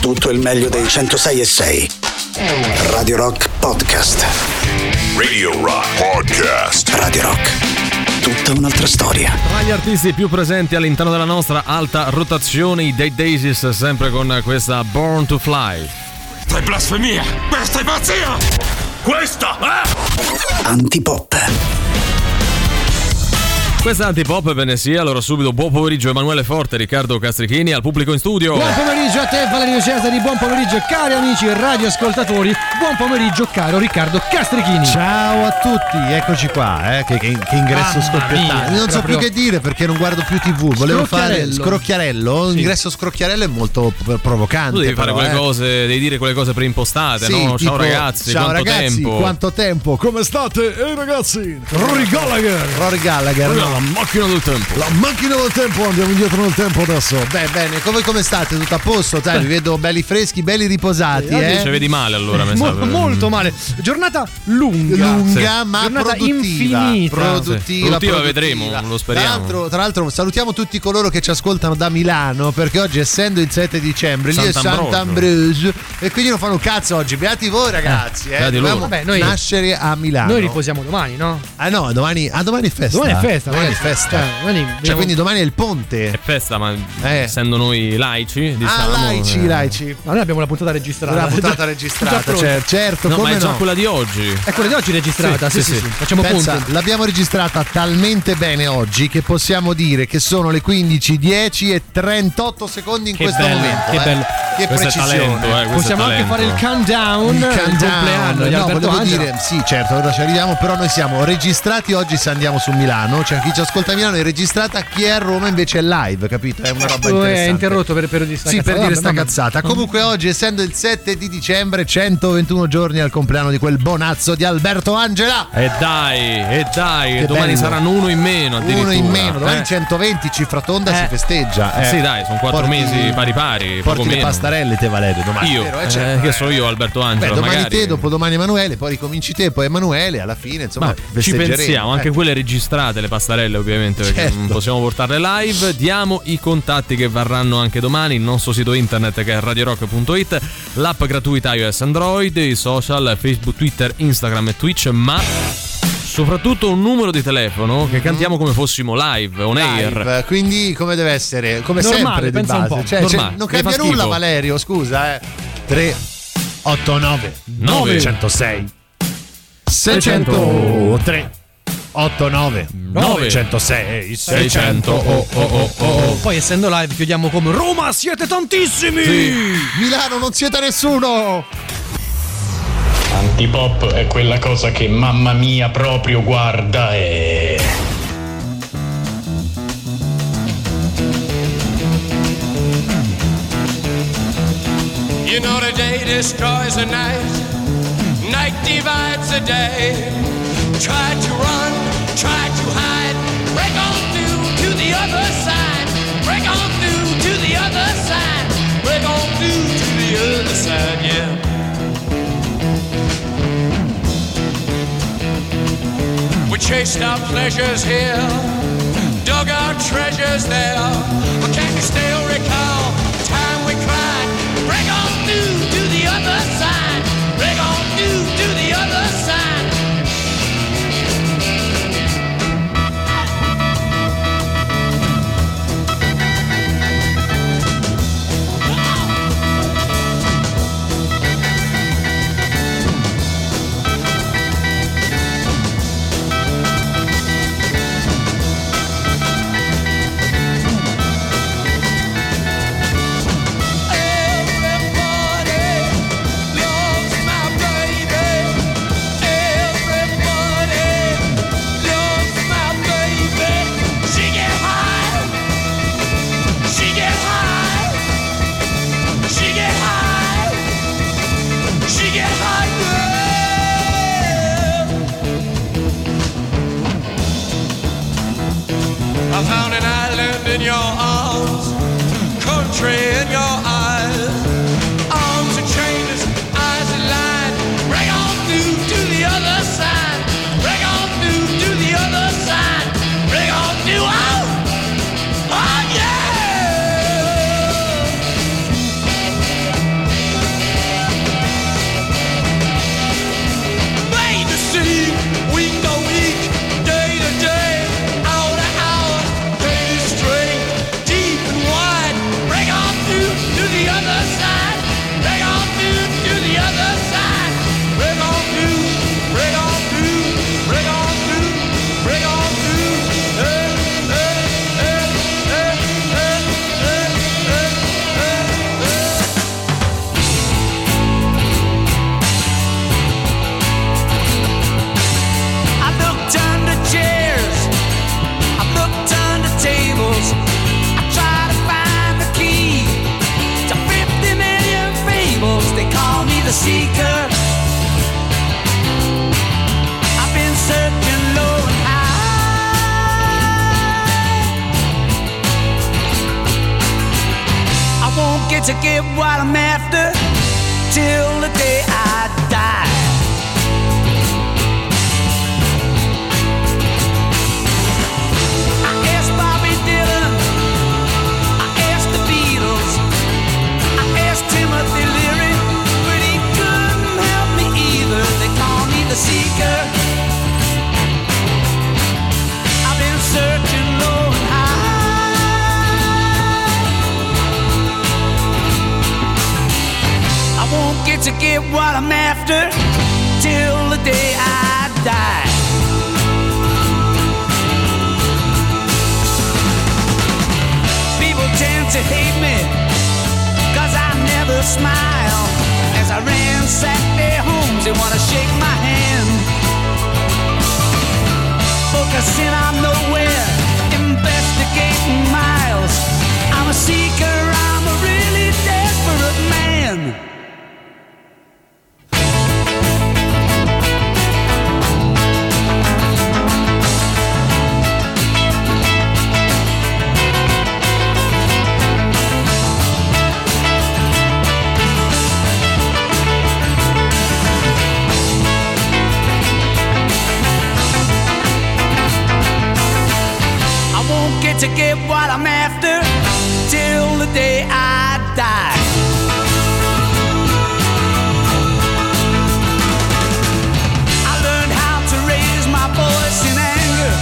tutto il meglio dei 106.6. Radio Rock Podcast. Radio Rock Podcast. Radio Rock. Tutta un'altra storia. Tra gli artisti più presenti all'interno della nostra alta rotazione, i Daydaisies, sempre con questa Born to Fly. Questa è blasfemia! Questa è pazzia! Questa è antipop. Questa antipop, bene sia, allora subito buon pomeriggio Emanuele Forte, Riccardo Castrichini, al pubblico in studio. Buon pomeriggio a te Valerio Cesari, buon pomeriggio cari amici radioascoltatori, buon pomeriggio caro Riccardo Castrichini. Ciao a tutti, eccoci qua, che ingresso scoppiettante. Non so più che dire perché non guardo più TV, volevo fare scrocchiarello, sì. Ingresso scrocchiarello è molto provocante. Tu devi fare quelle cose, devi dire quelle cose preimpostate, sì, no? Tipo, ciao ragazzi, quanto tempo? Come state? Ehi ragazzi, Rory Gallagher. No. La macchina del tempo. La macchina del tempo, andiamo indietro nel tempo adesso. Beh, bene, come state? Tutto a posto? Dai, vi vedo belli freschi, belli riposati. Ci vedi male allora, molto male. Giornata lunga, sì. Ma giornata produttiva, infinita. Produttiva, vedremo, lo speriamo. Tra l'altro salutiamo tutti coloro che ci ascoltano da Milano, perché oggi, essendo il 7 dicembre, lì è Sant'Ambrogio e quindi non fanno un cazzo oggi. Beati voi ragazzi, dobbiamo nascere a Milano. Noi riposiamo domani, no? Ah no, domani è festa. Domani è festa. Cioè, quindi domani è il ponte. È festa, ma essendo noi laici, diciamo. Laici. Ma noi abbiamo la puntata registrata. Certo. No, come ma è già quella di oggi. È quella di oggi registrata. Sì. Facciamo punto. L'abbiamo registrata talmente bene oggi che possiamo dire che sono le 15:10 e 38 secondi in questo momento. Che bello. Che precisione. Talento. Possiamo anche fare il countdown. Sì, certo, ora ci arriviamo, però noi siamo registrati oggi se andiamo su Milano. Cioè, chi ci ascolta a Milano è registrata, chi è a Roma invece è live, capito? È una roba interessante. È interrotto per dire sta cazzata. Sì, per dire sta cazzata. Comunque oggi, essendo il 7 di dicembre, 121 giorni al compleanno di quel bonazzo di Alberto Angela. E dai, che domani bello. Saranno uno in meno addirittura. Domani 120, cifra tonda, si festeggia. Sì, dai, sono 4 mesi pari. Porti le pastarelle te, Valerio, domani. Io, che so io, Alberto Angela. Beh, domani magari te, dopodomani Emanuele, poi ricominci te, poi Emanuele, alla fine, insomma, ma festeggeremo. Ci pensiamo, anche quelle registrate le pastarelle ovviamente, perché non possiamo portarle live. Diamo i contatti che varranno anche domani, il nostro sito internet che è radiorock.it, l'app gratuita iOS Android, i social Facebook, Twitter, Instagram e Twitch, ma soprattutto un numero di telefono che cantiamo come fossimo live, on air. Quindi come deve essere? Come normale, sempre di base, normale. Non cambia nulla Valerio, scusa 3 8 9 9 106 600 Poi essendo live chiudiamo come Roma siete tantissimi, sì. Milano non siete nessuno. Antipop è quella cosa che mamma mia proprio guarda e you know the day destroys the night, night divides the day. Try to run, try to hide. Break on through to the other side. Break on through to the other side. Break on through to the other side, yeah. We chased our pleasures here, dug our treasures there, but can you still recall the time we cried? Break on through to the other side. Break on through to the other side. In your arms, country in your eyes, arms are chainless, eyes are lined. Break on through to the other side. Break on through to the other side. Break on through, oh, oh yeah. other side. Break on through to the other side. Break on through, break on through, break on through, break on through. I've looked under chairs, I've looked under tables. The seeker, I've been searching low and high. I won't get to get what I'm after till the day I die. I asked Bobby Dylan, I asked the Beatles, I asked Timothy Leary. They call me the seeker. I've been searching low and high. I won't get to get what I'm after till the day I die. People tend to hate me 'cause I never smile. As I ransack their homes, they wanna shake my hand, focusing on nowhere, investigating miles. I'm a seeker, I'm a really desperate man. To get what I'm after till the day I die. I learned how to raise my voice in anger.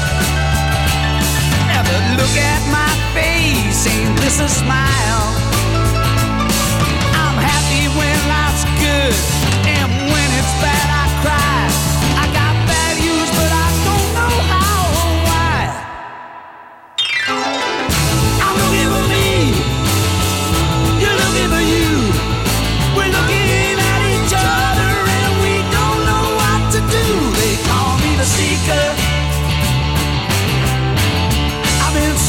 Never look at my face, ain't this a smile? I'm happy when life's good, and when it's bad I cry. I got values but I don't know how.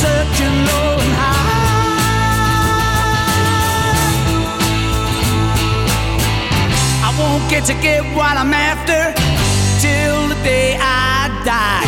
Searching low and high. I won't get to get what I'm after till the day I die.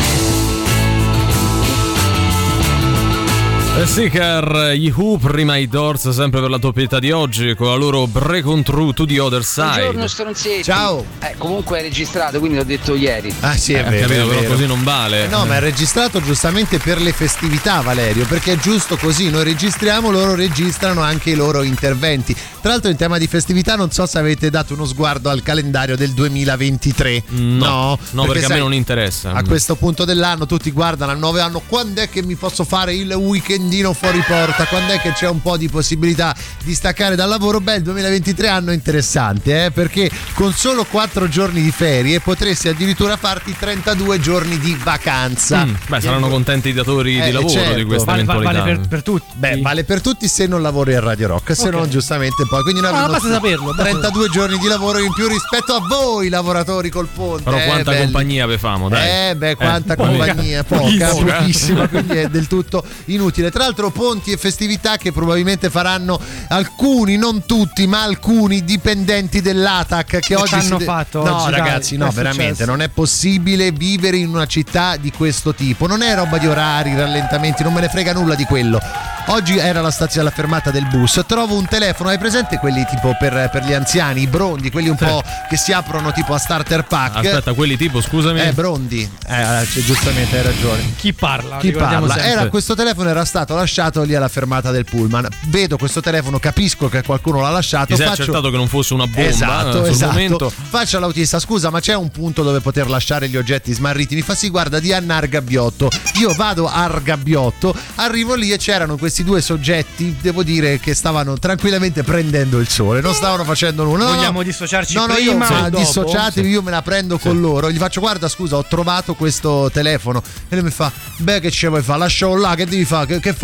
Seeker, gli Who, prima i Doors, sempre per la tua pietà di oggi con la loro Break on Through to the Other Side. Buongiorno stronzetti. Ciao. Comunque è registrato, quindi l'ho detto ieri. Ah sì, è vero, capito, è vero. Però così non vale. No, ma è registrato giustamente per le festività, Valerio, perché è giusto così, noi registriamo, loro registrano anche i loro interventi. Tra l'altro in tema di festività non so se avete dato uno sguardo al calendario del 2023. No, perché sai, a me non interessa. A questo punto dell'anno tutti guardano al 9 anno, quando è che mi posso fare il weekend fuori porta, quando è che c'è un po' di possibilità di staccare dal lavoro. Beh, il 2023 anno interessante, perché con solo 4 giorni di ferie potresti addirittura farti 32 giorni di vacanza. Beh, saranno contenti i datori di lavoro, certo, di questa mentalità. Vale per tutti. Beh, vale per tutti se non lavori a Radio Rock, se no giustamente poi. Quindi basta saperlo. 32 giorni di lavoro in più rispetto a voi lavoratori col ponte. Però quanta compagnia avevamo, dai. Quanta compagnia, poca, pochissima, quindi è del tutto inutile. Tra l'altro ponti e festività che probabilmente faranno alcuni, non tutti, ma alcuni dipendenti dell'ATAC che oggi hanno fatto. No, oggi, ragazzi, no, veramente non è possibile vivere in una città di questo tipo. Non è roba di orari, rallentamenti, non me ne frega nulla di quello. Oggi era la stazione, alla fermata del bus, trovo un telefono, hai presente quelli tipo per gli anziani, i Brondi, quelli un po' che si aprono tipo a starter pack. Aspetta, quelli tipo, scusami. Brondi. Giustamente hai ragione. Chi parla? Era questo telefono era stato stato lasciato lì alla fermata del pullman. Vedo questo telefono, capisco che qualcuno l'ha lasciato. Ti sei accertato che non fosse una bomba? Esatto. Momento. Faccio all'autista: scusa, ma c'è un punto dove poter lasciare gli oggetti smarriti? Mi fa sì, guarda, di Anna Argabbiotto. Io vado a Argabbiotto, arrivo lì e c'erano questi due soggetti, devo dire, che stavano tranquillamente prendendo il sole, non stavano facendo nulla. Vogliamo dissociarci prima? No, dissociatevi, io me la prendo con loro. Gli faccio: guarda, scusa, ho trovato questo telefono. E lui mi fa: beh, che ce vuoi fare? Lascialo là, che devi fare? Che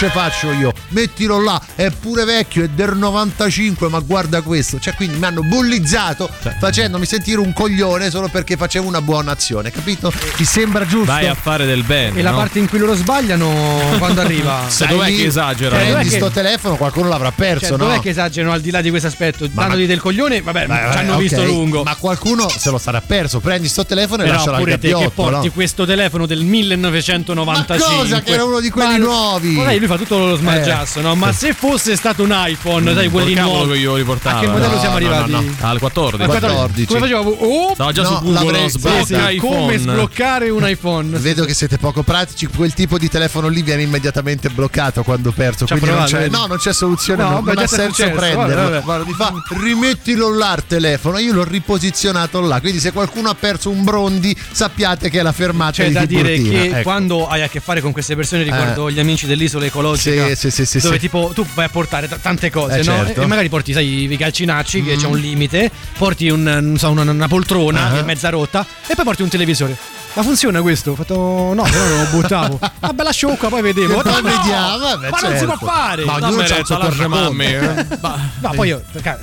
ce faccio io? Mettilo là, è pure vecchio, è del 95, ma guarda questo. Cioè, quindi mi hanno bullizzato, facendomi sentire un coglione solo perché facevo una buona azione, capito? Ti sembra giusto? Vai a fare del bene. E la parte in cui loro sbagliano quando arriva. Dov'è che esagera? Prendi sto telefono, qualcuno l'avrà perso, no? Dov'è che esagerano al di là di questo aspetto? Dandogli del coglione, vabbè, ci hanno visto lungo. Ma qualcuno se lo sarà perso. Prendi sto telefono e lasciala al gabbiotto. Pure te che porti questo telefono del 1995. Ma cosa, che era uno di quelli nuovi. Vabbè, lui fa tutto lo smargiasso, no? Ma se fosse stato un iPhone, sai, quelli nuovi, io li portavo. A che modello siamo arrivati? No. Al 14. Come facevo? Stavo già su Google. Come sbloccare un iPhone? Vedo che siete poco pratici. Quel tipo di telefono lì viene immediatamente bloccato quando perso. Quindi non c'è soluzione. Non ha senso prenderlo. Guarda, mi fa: rimettilo là il telefono. Io l'ho riposizionato là. Quindi se qualcuno ha perso un Brondi, sappiate che è la fermata. C'è da dire che quando hai a che fare con queste persone, riguardo gli amici dell'isola ecologica, dove tipo tu vai a portare tante cose, no? E magari porti, sai, i calcinacci, che c'è un limite, porti una poltrona mezza rotta e poi porti un televisore. Ma funziona questo? Ho fatto no, però lo buttavo. Vabbè, la sciocca, poi vedevo. Ma non si può fare. Ma ognuno c'ha il suo tornaconte. Ma poi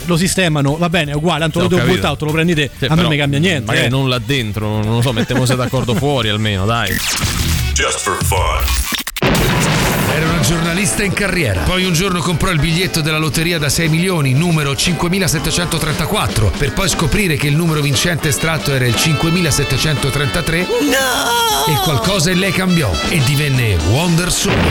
lo sistemano, va bene, è uguale, tanto lo devo buttare, te lo prendi te. A me non mi cambia niente. Magari non là dentro, non lo so, mettiamoci d'accordo fuori almeno, dai. Just for fun. Era una giornalista in carriera. Poi un giorno comprò il biglietto della lotteria da 6 milioni, numero 5734, per poi scoprire che il numero vincente estratto era il 5733. No! E qualcosa in lei cambiò e divenne Wonder Soul.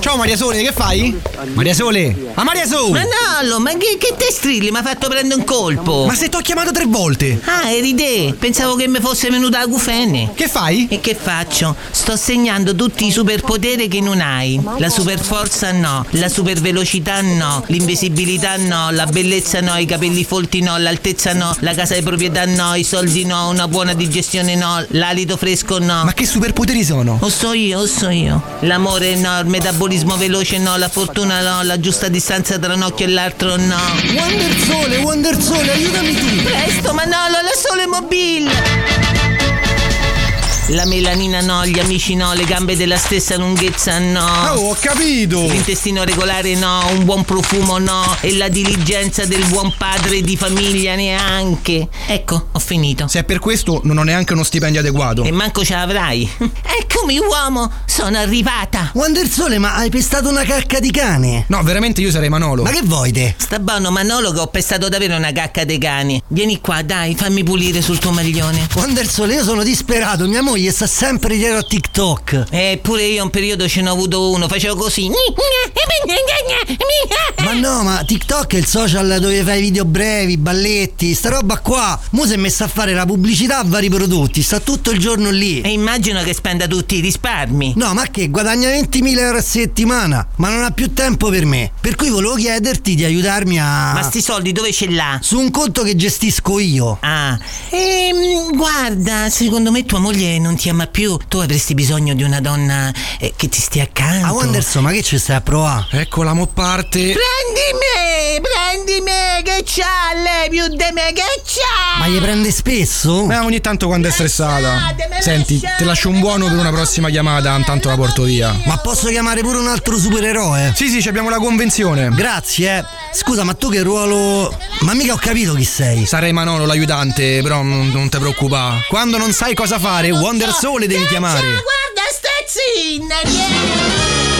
Ciao Maria Sole, che fai? Maria Sole? Ah, Maria Sole! Ma no, ma che te strilli? Mi ha fatto prendere un colpo! Ma se t'ho chiamato 3 volte! Ah, eri te! Pensavo che mi fosse venuta la gufene! Che fai? E che faccio? Sto segnando tutti i superpoteri che non hai. La superforza no, la supervelocità no, l'invisibilità no, la bellezza no, i capelli folti no, l'altezza no, la casa di proprietà no, i soldi no, una buona digestione no, l'alito fresco no. Ma che superpoteri sono? O so io. L'amore enorme, metabolismo veloce no, la fortuna no, la giusta distanza tra un occhio e l'altro no. Wonder Sole, aiutami tu! Presto, Manolo, la Sole Mobile! La melanina no, gli amici no, le gambe della stessa lunghezza no. Oh, ho capito! L'intestino regolare no, un buon profumo no, e la diligenza del buon padre di famiglia neanche. Ecco, ho finito. Se è per questo non ho neanche uno stipendio adeguato. E manco ce l'avrai. Eccomi uomo, sono arrivata. Wonder Sole, ma hai pestato una cacca di cane? No, veramente io sarei Manolo. Ma che vuoi te? Sta buono Manolo, che ho pestato davvero una cacca di cane. Vieni qua, dai, fammi pulire sul tuo maglione. Wonder Sole, io sono disperato, mia moglie gli sta sempre dietro a TikTok. Pure io un periodo ce n'ho avuto uno, facevo così. Ma no, ma TikTok è il social dove fai video brevi, balletti, sta roba qua. Mo si è messa a fare la pubblicità a vari prodotti, sta tutto il giorno lì. E immagino che spenda tutti i risparmi. No, ma che guadagna 20.000 euro a settimana, ma non ha più tempo per me. Per cui volevo chiederti di aiutarmi a... Ma sti soldi dove ce l'ha? Su un conto che gestisco io. Ah, guarda, secondo me tua moglie non ti ama più, tu avresti bisogno di una donna che ti stia accanto. A Wanderson, ma che ci stai a provare? Eccola mo parte. Prendi me, che c'ha lei più di me, che c'ha? Ma gli prende spesso? Ogni tanto quando è stressata. Senti, te lascio un buono per una prossima chiamata, intanto la porto via. Ma posso chiamare pure un altro supereroe? Sì, abbiamo la convenzione. Grazie. Scusa, ma tu che ruolo? Ma mica ho capito chi sei. Sarei Manolo, l'aiutante, però non te preoccupare. Quando non sai cosa fare, Wonder Sole devi chiamare. Guarda stezzina,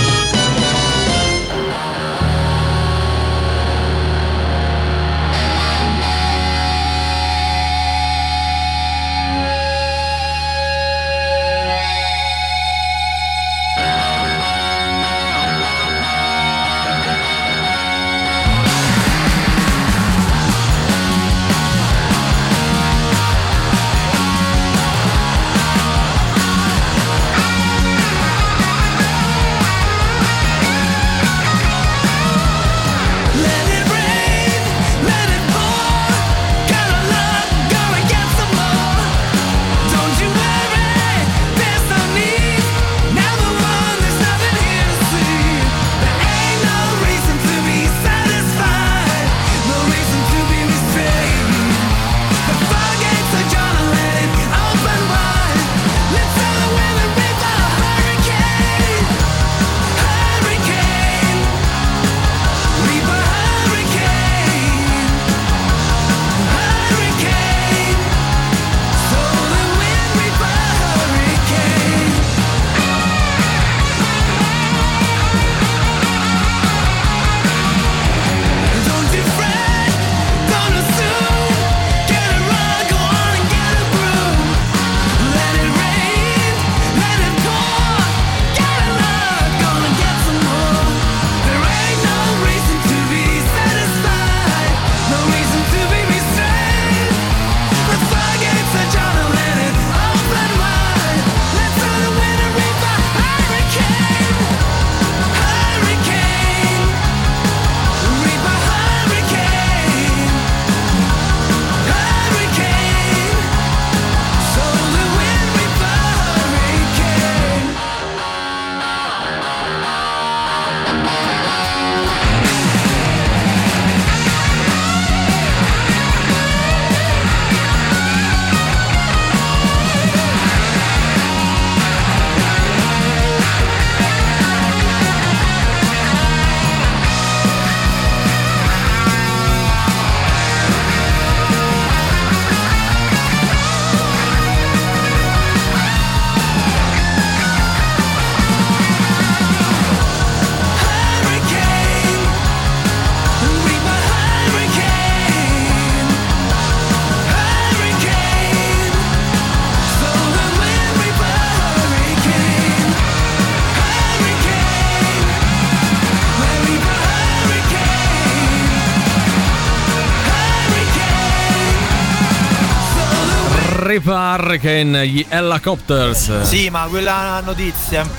Rape Hurricane, gli Helicopters. Sì, ma quella notizia è un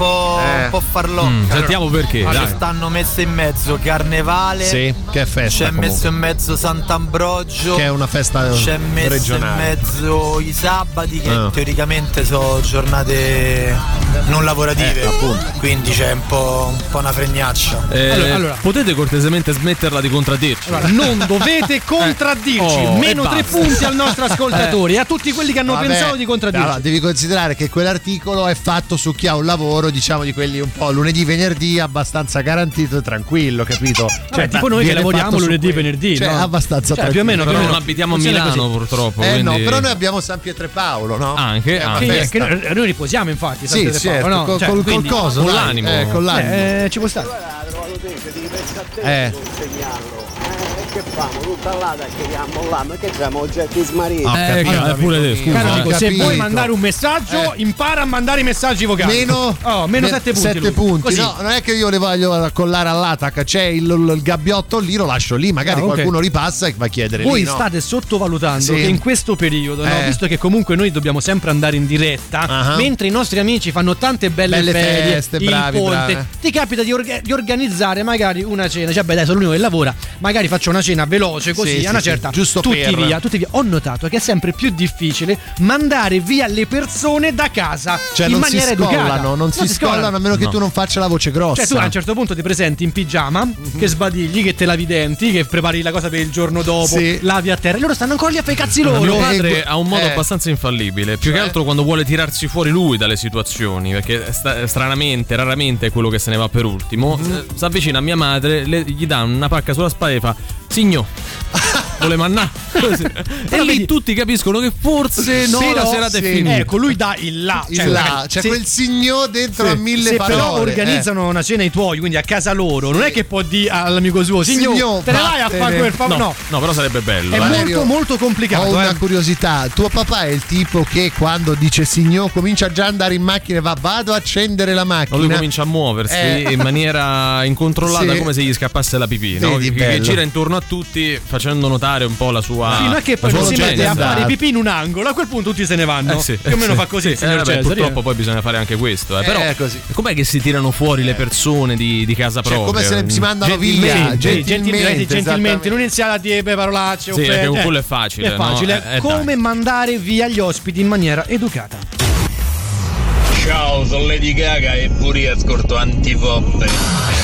po' farlocca. Sentiamo perché. Ma ci stanno messe in mezzo Carnevale, sì, che è festa. C'è comunque messo in mezzo Sant'Ambrogio, che è una festa c'è messo regionale. In mezzo i sabati, che teoricamente sono giornate non lavorative, appunto. Quindi c'è un po' una fregnaccia. Allora, potete cortesemente smetterla di contraddirci? Allora, non dovete contraddirci. Meno 3 punti al nostro ascoltatore e a tutti quelli che hanno pensato di contraddirci. Allora, devi considerare che quell'articolo è fatto su chi ha un lavoro, diciamo, di quelli un po' lunedì venerdì, abbastanza garantito e tranquillo, capito? Cioè, tipo noi che lavoriamo lunedì venerdì, cioè, no? Abbastanza, cioè, più o meno, però non abitiamo a Milano purtroppo, quindi... no, però noi abbiamo San Pietro e Paolo, no? Anche noi riposiamo, infatti, San Pietro e Paolo, no? Cioè, quindi, coso, con l'animo, ci può stare. Che famo tutta là da chiediamo là, ma che siamo oggetti smarriti? Scusa, se vuoi mandare un messaggio, impara a mandare i messaggi vocali. Meno 7 punti. No, non è che io le voglio collare all'atac, c'è il gabbiotto lì, lo lascio lì, magari qualcuno ripassa e va a chiedere. Voi state sottovalutando che in questo periodo, no, visto che comunque noi dobbiamo sempre andare in diretta, mentre i nostri amici fanno tante belle feste, bravi, ponte, ti capita di organizzare magari una cena, cioè beh dai, sono l'unico che lavora, magari faccio una cena veloce così, una certa, giusto, tutti via. Ho notato che è sempre più difficile mandare via le persone da casa, cioè, in maniera educata. Non si scollano a meno che tu non faccia la voce grossa. Cioè tu a un certo punto ti presenti in pigiama, che sbadigli, che te lavi i denti, che prepari la cosa per il giorno dopo, lavi a terra, loro stanno ancora lì a fare i cazzi loro. Mio padre ha un modo abbastanza infallibile, più che altro quando vuole tirarsi fuori lui dalle situazioni, perché stranamente, raramente è quello che se ne va per ultimo. Si avvicina a mia madre, gli dà una pacca sulla spalla e fa: signor, vuole mannà. E lì tutti capiscono che forse no, la serata è finita. Ecco, lui dà il là, c'è quel signor dentro a mille parole. Se però organizzano una cena i tuoi, quindi a casa loro, non è che può dire all'amico suo: signor, te ne vai a fare quel favore. No, però sarebbe bello. È molto molto complicato. Ho una curiosità: tuo papà è il tipo che quando dice signor comincia già ad andare in macchina e va: vado a accendere la macchina. Lui comincia a muoversi in maniera incontrollata, come se gli scappasse la pipì, no? Che gira intorno a tutti facendo notare un po' la sua, fino a che poi non si mette a fare pipì in un angolo. A quel punto tutti se ne vanno, più o meno fa così il signor Cesare. Purtroppo poi bisogna fare anche questo, però così. Com'è che si tirano fuori le persone di casa propria? Cioè, come se si mandano via gentilmente, non iniziare a dire parolacce o perché con quello è facile, è come mandare via gli ospiti in maniera educata. Ciao, sono Lady Gaga e pure io ascolto Antipoppe.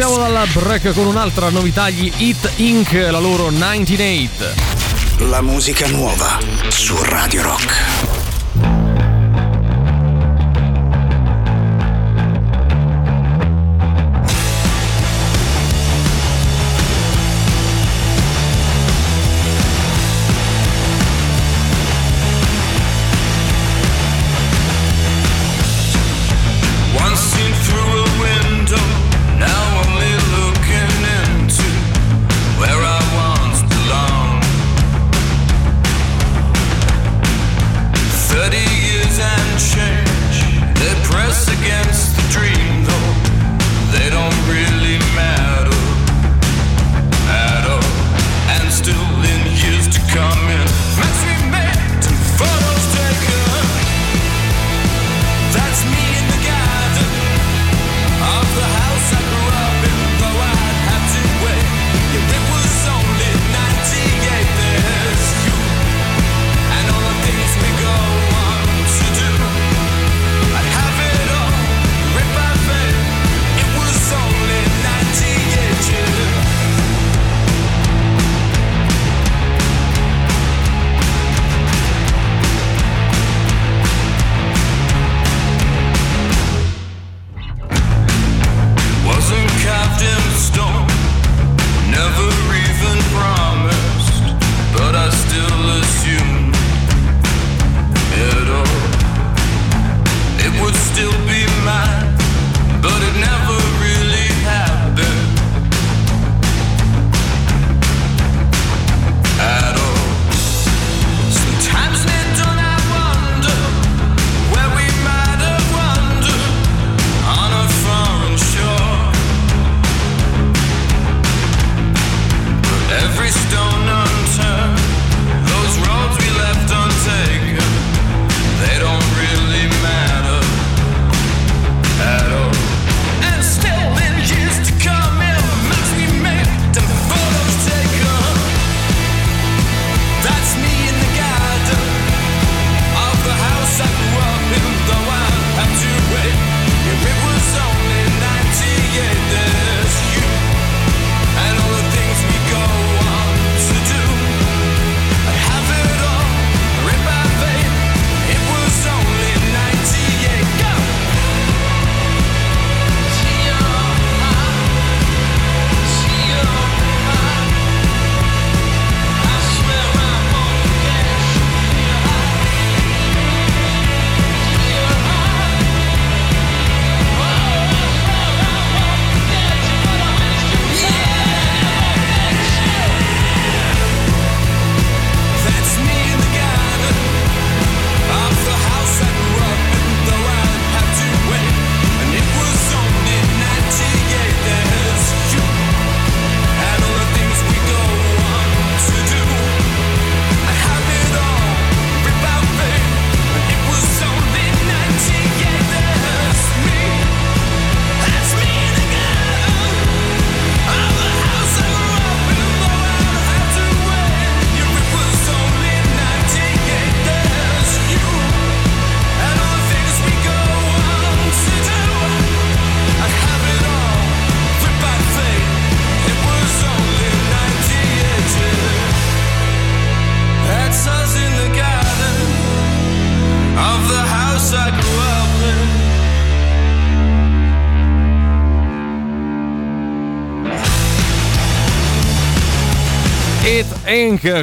Torniamo dalla break con un'altra novità, gli It Inc, la loro 1998. La musica nuova su Radio Rock.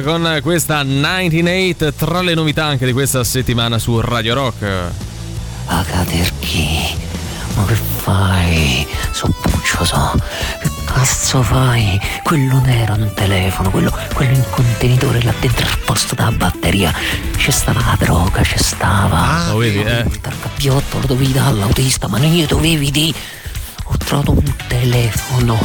Con questa 1998 tra le novità anche di questa settimana su Radio Rock. A caderchi, ma che fai? So puccioso, che cazzo fai? Quello non era un telefono, quello in contenitore là dentro al posto della batteria. C'è stava la droga, c'è stava. Ah, lo vedi, il cappiotto lo dovevi dare all'autista, ma non gli dovevi di. Ho trovato un telefono,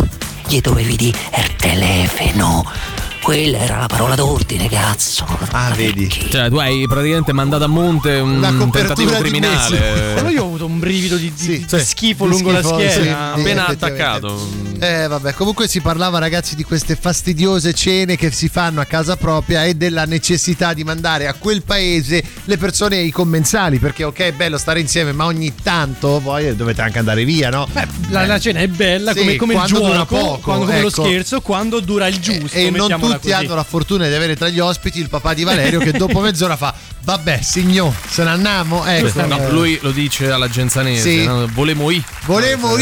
gli dovevi di il telefono. Quella era la parola d'ordine, cazzo. Ah, vedi. Cioè, tu hai praticamente mandato a monte un tentativo criminale. Però io ho avuto un brivido di schifo lungo la schiena, appena attaccato. Vabbè, comunque si parlava, ragazzi, di queste fastidiose cene che si fanno a casa propria e della necessità di mandare a quel paese le persone e i commensali, perché ok, è bello stare insieme, ma ogni tanto poi dovete anche andare via, no? Beh, la cena è bella, sì, come il gioco, dura poco, quando, come ecco, lo scherzo, quando dura il giusto. E non tutti hanno la fortuna di avere tra gli ospiti il papà di Valerio che dopo mezz'ora fa: vabbè, signor, se ne andiamo, ecco. No, lui lo dice alla Genzanese, sì. No? Volemo vogliamo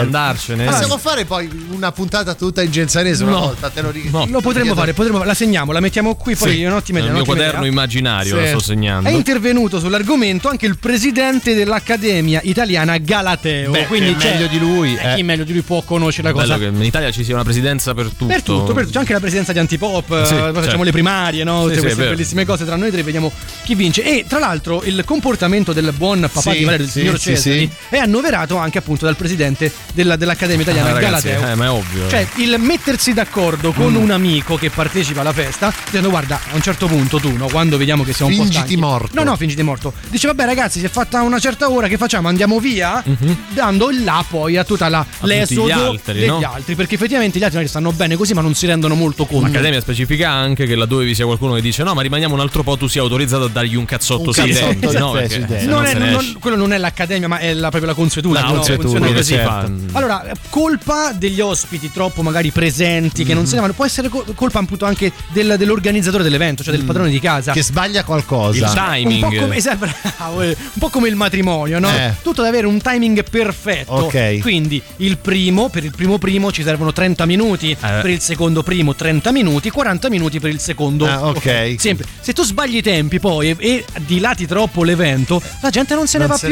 andarcene. Ma siamo fare poi una puntata tutta in genzanese una volta, te lo dico. No, lo potremmo fare, la segniamo, la mettiamo qui, poi sì. Nel mio quaderno immaginario sì. La sto segnando. È intervenuto sull'argomento anche il presidente dell'Accademia italiana Galateo. Beh, quindi meglio di lui, chi meglio di lui può conoscere la cosa. Bello che in Italia ci sia una presidenza per tutto. C'è anche la presidenza di Antipop, sì, facciamo le primarie, no? Sì, queste bellissime cose tra noi tre, vediamo chi vince. E tra l'altro il comportamento del buon papà di Valerio, del signor Cesari, è annoverato anche appunto dal presidente dell'Accademia italiana. Ragazzi, ma è ovvio. Cioè, il mettersi d'accordo con un amico che partecipa alla festa, dicendo: guarda, a un certo punto tu, no, quando vediamo che siamo un po' stanchi, morto. No, fingiti morto. Dice: vabbè, ragazzi, si è fatta una certa ora, che facciamo? Andiamo via, dando il là poi a tutta l'esodo degli altri, perché effettivamente gli altri non stanno bene così, ma non si rendono molto conto. L'Accademia specifica anche che laddove vi sia qualcuno che dice: no, ma rimaniamo un altro po', tu sei autorizzato a dargli un cazzotto sui denti. No, quello non è l'Accademia, ma è proprio la consuetudine. Funziona così. Allora, colpa degli ospiti troppo magari presenti che non se ne vanno, può essere colpa appunto anche dell'organizzatore dell'evento, cioè del padrone di casa che sbaglia qualcosa, il timing un po' come il matrimonio, no? Tutto da avere un timing perfetto, okay. Quindi per il primo ci servono 30 minuti, per il secondo primo 30 minuti, 40 minuti per il secondo, okay. Sempre se tu sbagli i tempi poi e dilati troppo l'evento, la gente non se ne va più.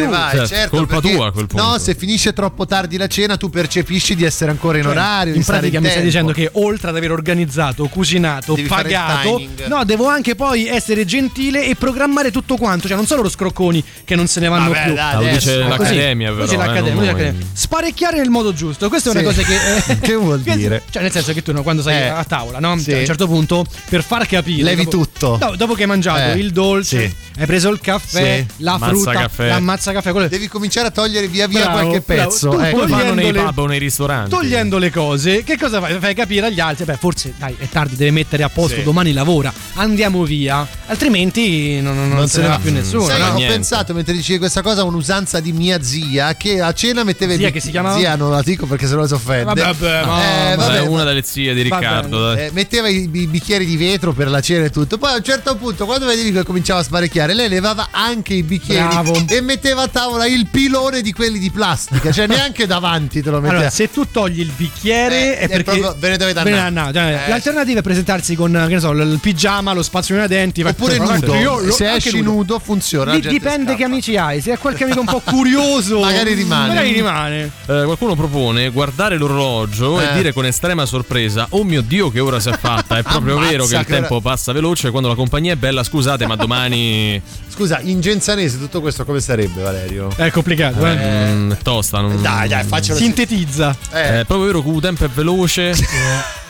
Certo, colpa tua a quel punto. No, se finisce troppo tardi la cena tu percepisci di essere ancora in orario. In pratica mi stai dicendo che oltre ad aver organizzato, cucinato, devi pagato, devo anche poi essere gentile e programmare tutto quanto. Cioè non sono loro scrocconi che non se ne vanno più. Lo dice l'Accademia, però. L'Accademia. Sparecchiare nel modo giusto. Questa è una cosa che che vuol dire? Cioè nel senso che tu quando sei a tavola, no? Sì. A un certo punto, per far capire, levi tutto. No, dopo che hai mangiato il dolce, hai preso il caffè, la frutta, l'ammazza caffè. Devi cominciare a togliere via qualche pezzo. Vanno nei pub o nei ristoranti. Togliendo le cose, che cosa fai? Fai capire agli altri: beh, forse dai, è tardi, deve mettere a posto, domani lavora, andiamo via, altrimenti non se ne va più nessuno. Sai, ho pensato mentre dicevi questa cosa, un'usanza di mia zia che a cena metteva che si chiamava? Zia non la dico perché sennò si offende. Vabbè, una delle zie di Riccardo. Metteva i bicchieri di vetro per la cena e tutto. Poi a un certo punto, quando vedevi che cominciava a sparecchiare, lei levava anche i bicchieri e metteva a tavola il pilone di quelli di plastica, cioè neanche davanti te lo metteva. Allora, se tu togli il bicchiere è perché ve ne dovete andare. L'alternativa è presentarsi con, che ne so, il pigiama, lo spazzolino a denti, oppure nudo. Se esci nudo funziona. Dipende che amici hai. Se hai qualche amico un po' curioso magari rimane. Qualcuno propone guardare l'orologio e dire con estrema sorpresa: oh mio Dio, che ora si è fatta. È proprio vero che il tempo passa veloce quando la compagnia è bella. Scusate, ma domani scusa, in genzanese tutto questo come sarebbe, Valerio? È complicato, tosta. Dai, faccelo. Sintetizza. È proprio vero che il tempo è veloce.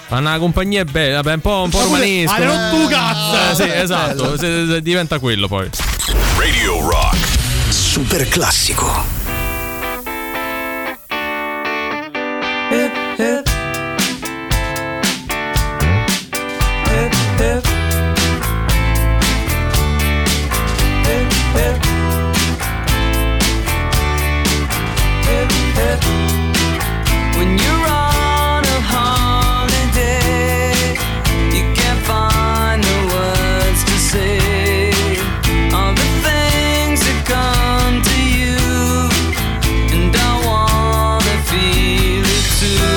Ma una compagnia è bella, vabbè, un po' romanesco. Ma non tu cazzo! Sì, esatto, se diventa quello poi. Radio Rock Super Classico. Hip hip hip hip hip hip. Thank you.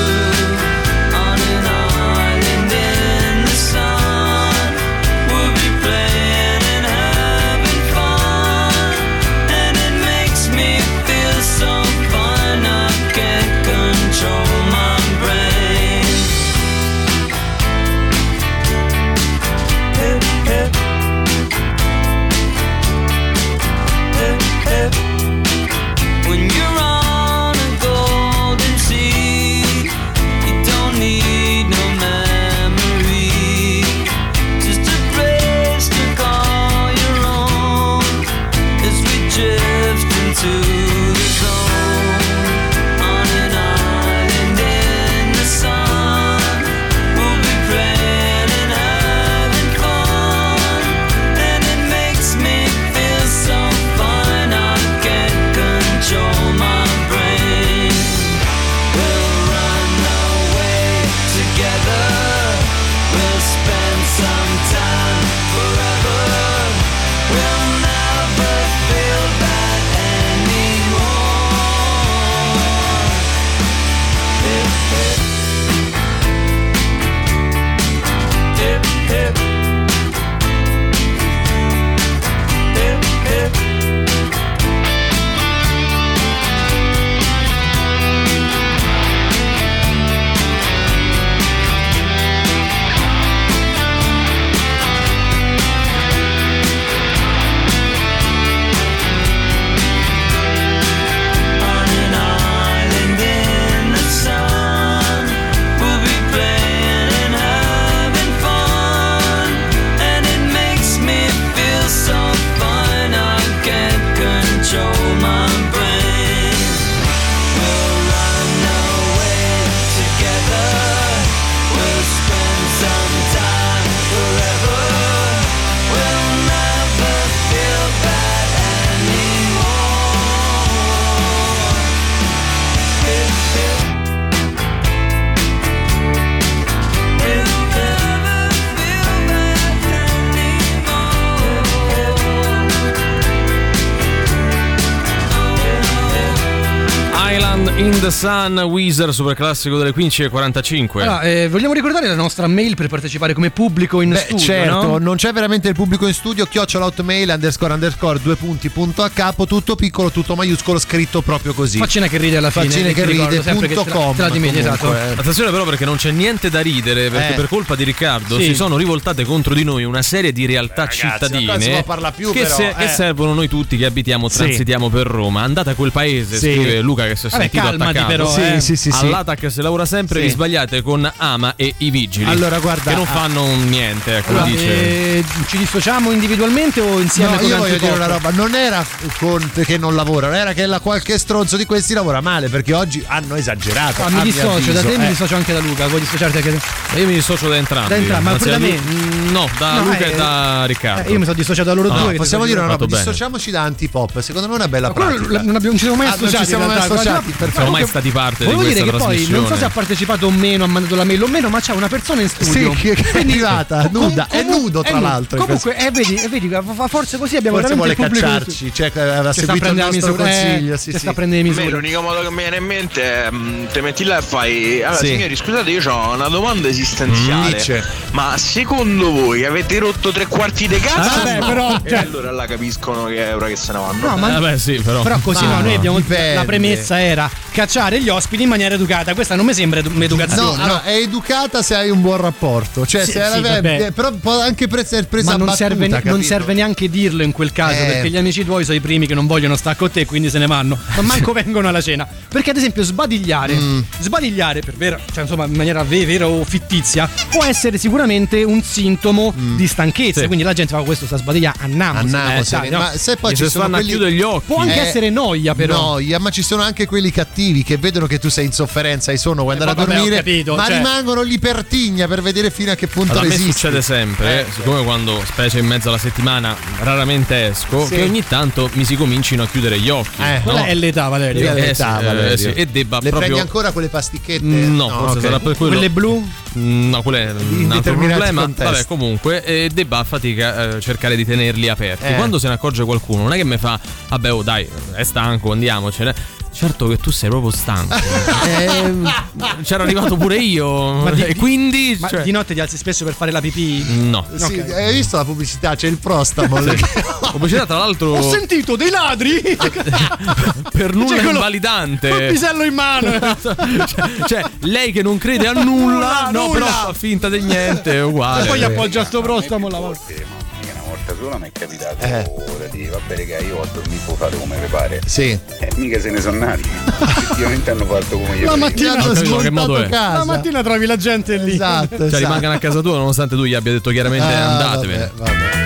In the Sun, Weezer, superclassico delle 15:45. Allora, vogliamo ricordare la nostra mail per partecipare come pubblico in studio, certo, no? Non c'è veramente il pubblico in studio, @hotmail__2punti.h, tutto piccolo, tutto maiuscolo, scritto proprio così. Faccina che ride alla fine. Faccina che ride.com. Attenzione però, perché non c'è niente da ridere, perché per colpa di Riccardo si sono rivoltate contro di noi una serie di realtà cittadine che servono noi tutti che abitiamo, transitiamo per Roma. Andate a quel paese, scrive Luca, che si è sentito attaccato. Però, all'attack si lavora sempre, vi sbagliate con Ama e i vigili. Allora, guarda, che non fanno niente, ecco, allora, dice. Ci dissociamo individualmente o insieme? No, con io voglio dire una roba: non era Conte che non lavora, era che qualche stronzo di questi lavora male, perché oggi hanno esagerato. Mi dissocio da te, mi dissocio anche da Luca. Vuoi dissociarti anche te? Io mi dissocio da entrambi. Da entrambi, ma pure da me. No, da Luca e da Riccardo. Io mi sono dissociato da loro due. Possiamo dire una roba: dissociamoci da Antipop. Secondo me è una bella pratica. Non ci siamo mai associati. Non siamo mai stati parte di questa trasmissione. Poi non so se ha partecipato o meno, ha mandato la mail o meno, ma c'è una persona in studio che è privata, nuda, è nudo tra l'altro. Comunque, vedi, forse così abbiamo veramente pubblico. Vuole cacciarci, cioè aveva seguito il nostro consiglio. Si sta prendendo misure. L'unico modo che mi viene in mente è te metti là e fai: allora signori, scusate, io ho una domanda esistenziale. Ma secondo voi avete rotto 3/4 dei cazzo? E allora là capiscono che è ora che se ne vanno. Vabbè, sì, però così no, noi abbiamo la premessa è era cacciare gli ospiti in maniera educata. Questa non mi sembra educazione. No, allora, è educata se hai un buon rapporto. Cioè, però può anche presa. Ma non, non serve neanche dirlo in quel caso, perché gli amici tuoi sono i primi che non vogliono stare con te, quindi se ne vanno. Ma manco vengono alla cena. Perché, ad esempio, sbadigliare per vero, cioè insomma in maniera vera o fittizia, può essere sicuramente un sintomo di stanchezza. Sì. Quindi la gente fa: questo sta sbadigliando, andiamo. Ma se poi ci sono quelli... chiudere gli occhi. Può anche essere noia, però. Noia, ma ci sono anche quelli cattivi che vedono che tu sei in sofferenza, hai sonno, vuoi andare a dormire, capito, ma rimangono lì per tigna, per vedere fino a che punto resisti. A me succede sempre, siccome quando, specie in mezzo alla settimana, raramente esco, che ogni tanto mi si comincino a chiudere gli occhi. Quella è l'età, Valerio. E debba le proprio... prendi ancora quelle pasticchette? No, forse sarà per quello. Quelle blu? No, quello è un altro problema. Vabbè, comunque debba a fatica cercare di tenerli aperti. Quando se ne accorge qualcuno, non è che mi fa: vabbè, oh dai, è stanco, andiamocene. Certo che tu sei proprio stanco. C'era arrivato pure io. Ma di notte ti alzi spesso per fare la pipì? No. Sì, okay. Hai visto la pubblicità? C'è il Prostamol. Pubblicità, tra l'altro. Ho sentito dei ladri. Per nulla quello, invalidante. Col pisello in mano. Cioè lei che non crede a nulla. Però fa finta di niente. È uguale. E poi appoggia sto Prostamol la volta. Sola mi è capitato ora di vabbè raga, io ho dormito, fate come vi pare, mica se ne sono nati. Effettivamente hanno fatto come io. La mattina hanno smontato casa. La mattina trovi la gente lì, esatto. Rimangono a casa tua nonostante tu gli abbia detto chiaramente andatevene. Vabbè.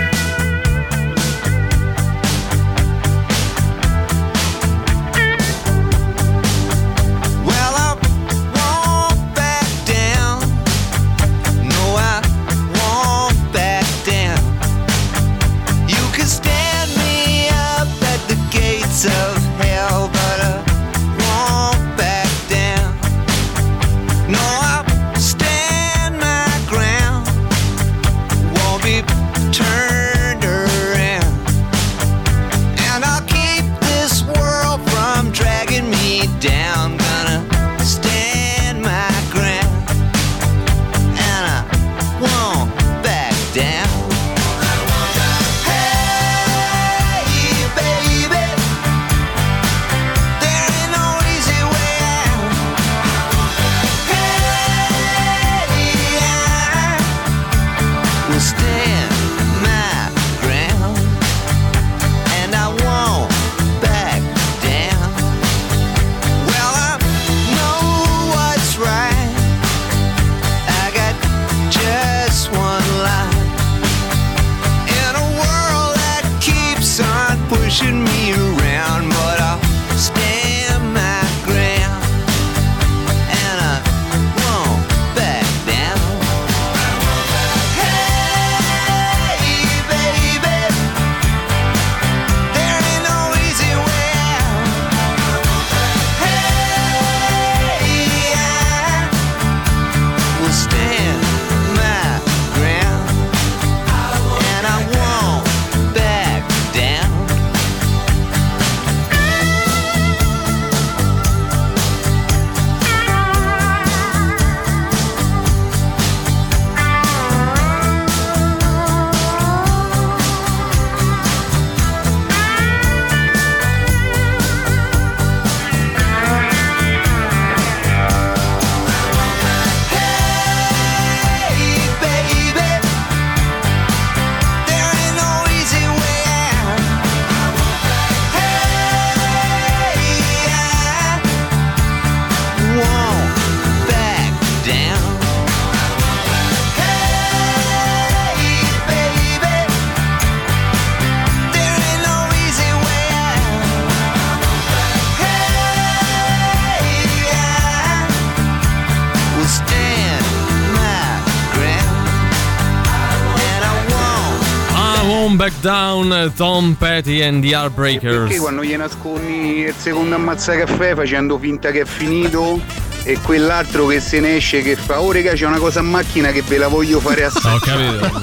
Don't Back Down, Tom Petty and the Heartbreakers. Perché quando gli nascondi il secondo ammazzacaffè facendo finta che è finito e quell'altro che se ne esce che fa: oh regà, c'è una cosa in macchina che ve la voglio fare assaggiare. Ho capito.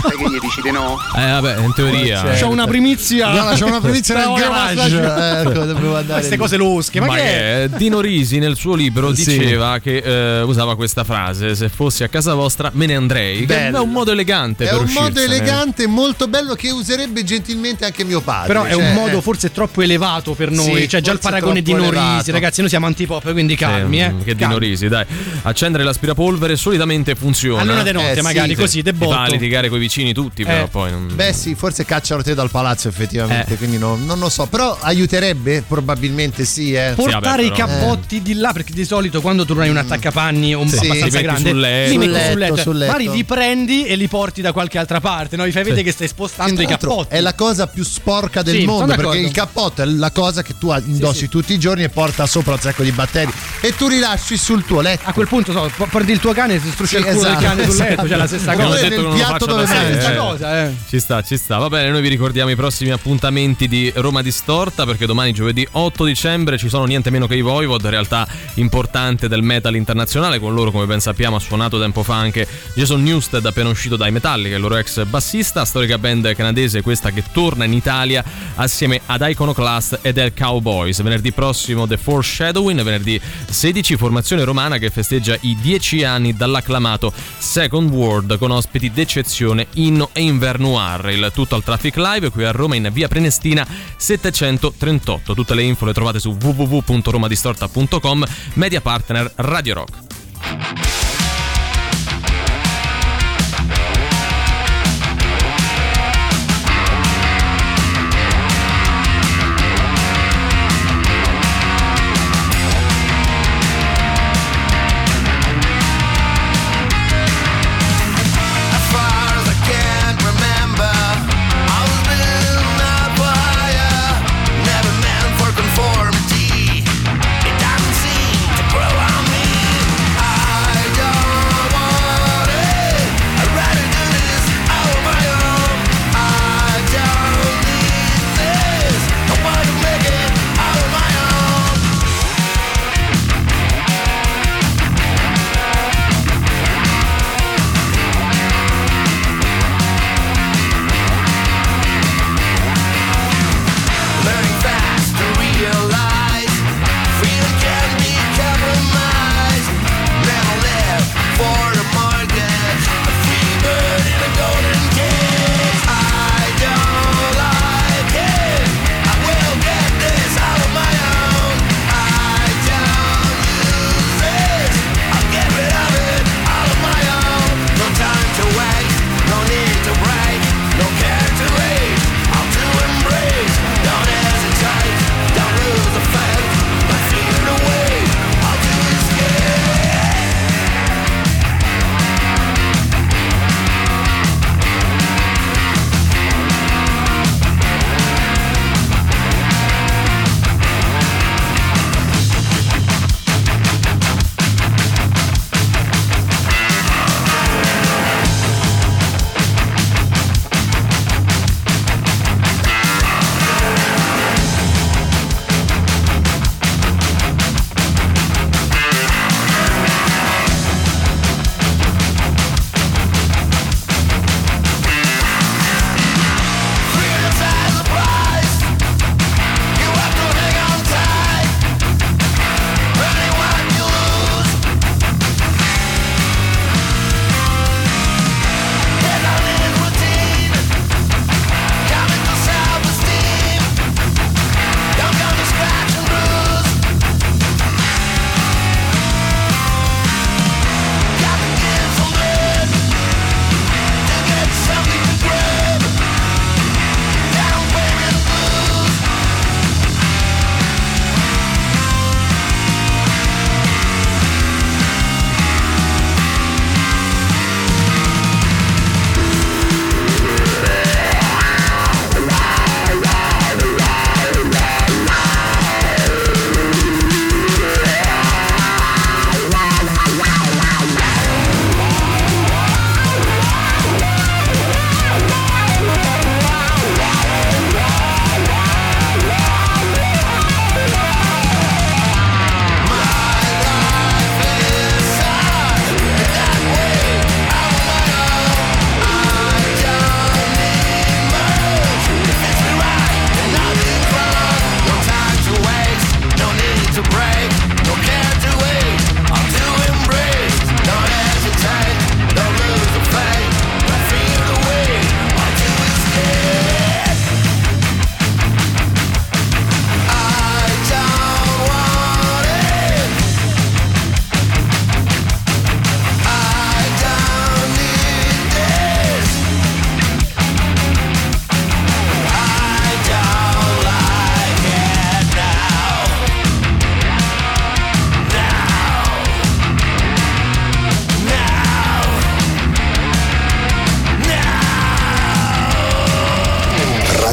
Sai che gli dici di no? Vabbè, in teoria certo. C'ho una primizia, guarda, c'ho una primizia nel garage. Ecco, dovevo andare. Queste cose losche. Ma che è? Dino Risi nel suo libro diceva che usava questa frase: se fossi a casa vostra me ne andrei. Che è un modo elegante, per uscire. È un modo elegante, molto bello, che userebbe gentilmente anche mio padre. Però è un modo forse troppo elevato per noi. Sì, cioè già il paragone di Dino Risi, ragazzi, noi siamo antipop, quindi calmi. Che Dino Risi, dai. Accendere l'aspirapolvere solitamente funziona all'una di notte, magari sì, così de botto. Fa litigare coi vicini tutti, però poi non... Beh sì, forse cacciano te dal palazzo effettivamente. Quindi non lo so. Però aiuterebbe, probabilmente sì. Portare i cappotti di là, perché di solito quando tu non hai un attaccapanni abbastanza grande, li metti sul letto. Magari li prendi e li porti da qualche altra parte, no? Li fai vedere che stai spostando i cappotti. È la cosa più sporca del mondo, perché d'accordo. Il cappotto è la cosa che tu indossi tutti i giorni e porta sopra un sacco di batteri e tu rilasci sul tuo letto. A quel punto prendi il tuo cane e ti strusci il culo del cane sul letto, cioè la stessa cosa. Detto che non piatto dove sei, questa cosa, Ci sta. Va bene, noi vi ricordiamo i prossimi appuntamenti di Roma Distorta, perché domani giovedì 8 dicembre ci sono niente meno che i Voivod, realtà importante del metal internazionale. Con loro, come ben sappiamo, ha suonato tempo fa anche Jason Newsted, appena uscito dai Metallica, il loro ex bassista, storica band canadese questa che torna in Italia assieme ad Iconoclast ed El Cowboys. Venerdì prossimo The Foreshadowing, venerdì 16, formazione romana che festeggia i 10 anni dall'acclamato Second World, con ospiti d'eccezione Inno e Invernoir. Il tutto al Traffic Live qui a Roma in via Prenestina 738. Tutte le info le trovate su www.romadistorta.com. Media partner Radio Rock.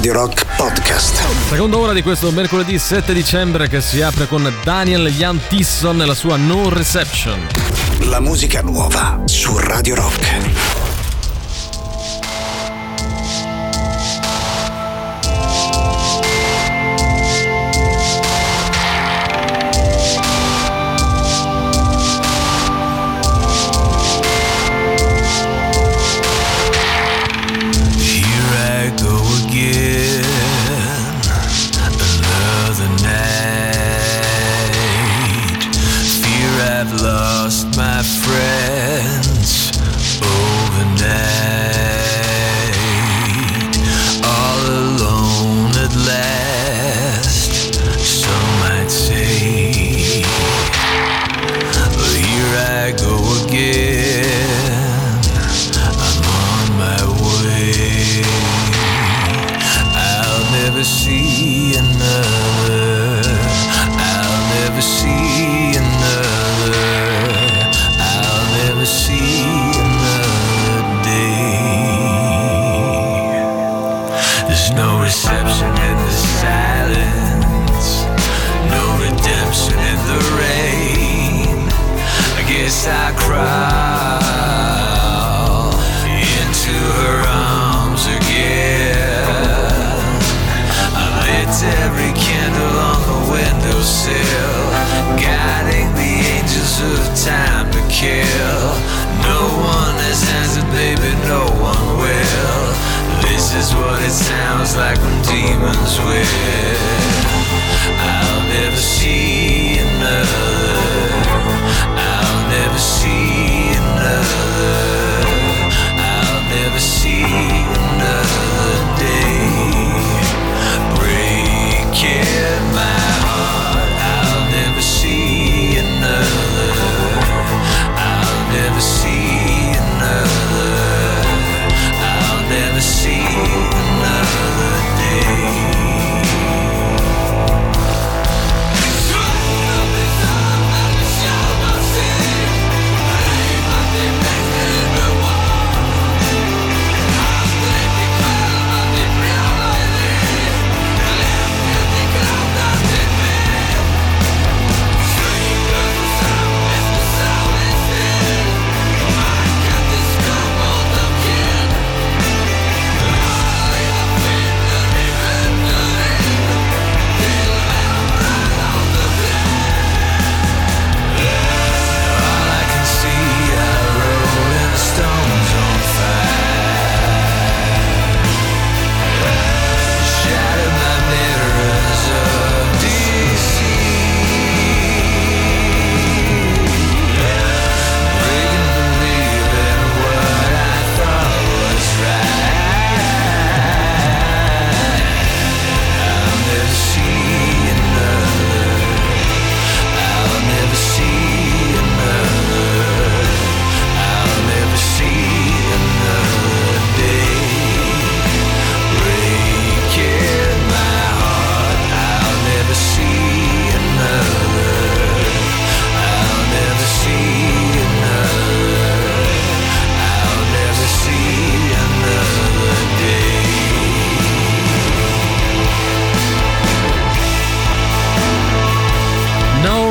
Radio Rock Podcast. Seconda ora di questo mercoledì 7 dicembre che si apre con Daniel Jan Tisson e la sua No Reception. La musica nuova su Radio Rock.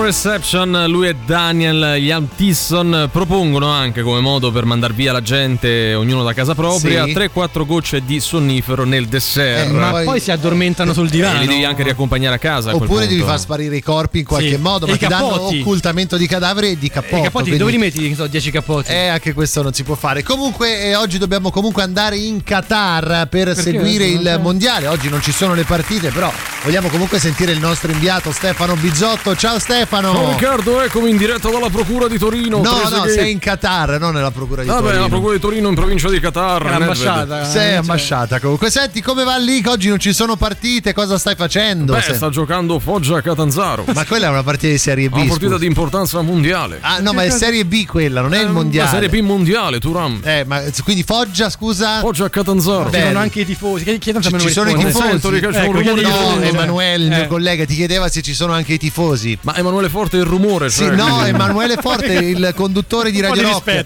Reception, lui e Daniel Jan Tisson propongono anche come modo per mandar via la gente, ognuno da casa propria, sì. 3-4 gocce di sonnifero nel dessert, ma poi si addormentano sul divano e li devi anche riaccompagnare a casa, oppure devi far sparire i corpi in qualche modo, ma ti danno occultamento di cadaveri e di cappotto, quindi... dove li metti? 10 cappotti, anche questo non si può fare. Comunque oggi dobbiamo comunque andare in Qatar per seguire il mondiale. Oggi non ci sono le partite, però vogliamo comunque sentire il nostro inviato Stefano Bizzotto. Ciao Stefano. Ciao Riccardo, eccomi in diretta dalla Procura di Torino. No, sei in Qatar, non nella Procura di Torino. Vabbè, la Procura di Torino in provincia di Qatar. Ambasciata. Sei ambasciata comunque. Senti, come va lì? Che oggi non ci sono partite, cosa stai facendo? Beh, sta giocando Foggia a Catanzaro. Ma quella è una partita di Serie B. Una partita di importanza mondiale. Ah no, ma è Serie B quella, non è il mondiale. La Serie B mondiale, Turam. Ma quindi Foggia, scusa. Foggia a Catanzaro. Ci sono anche i tifosi. Ci sono i tifosi. No, Emanuele, il mio collega, ti chiedeva se ci sono anche i tifosi. Ma Emanuele Forte il rumore, cioè. Sì, no, Emanuele Forte, il conduttore di Radio Rock.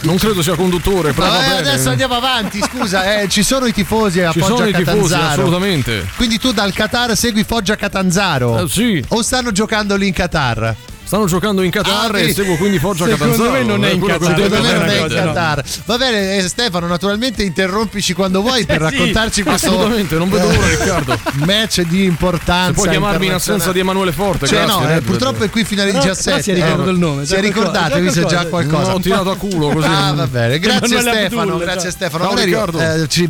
Non credo sia conduttore, però vabbè, adesso andiamo avanti, scusa, ci sono i tifosi a Foggia Catanzaro, assolutamente. Quindi tu dal Qatar segui Foggia Catanzaro? Sì. O stanno giocando lì in Qatar? Stanno giocando in Qatar e seguo quindi Foggia Catanzaro. Secondo me non è in Qatar. Va bene, Stefano, naturalmente interrompici quando vuoi per raccontarci questo. Assolutamente, non vedo ora, Riccardo. Match di importanza. Se puoi chiamarmi in assenza di Emanuele Forte, cioè, grazie. No, purtroppo è qui fino alle 17. Si è ricordato il nome. Si è ricordato, vi sa già qualcosa. No, ho tirato a culo così. Ah, va bene. Grazie Stefano, grazie Stefano.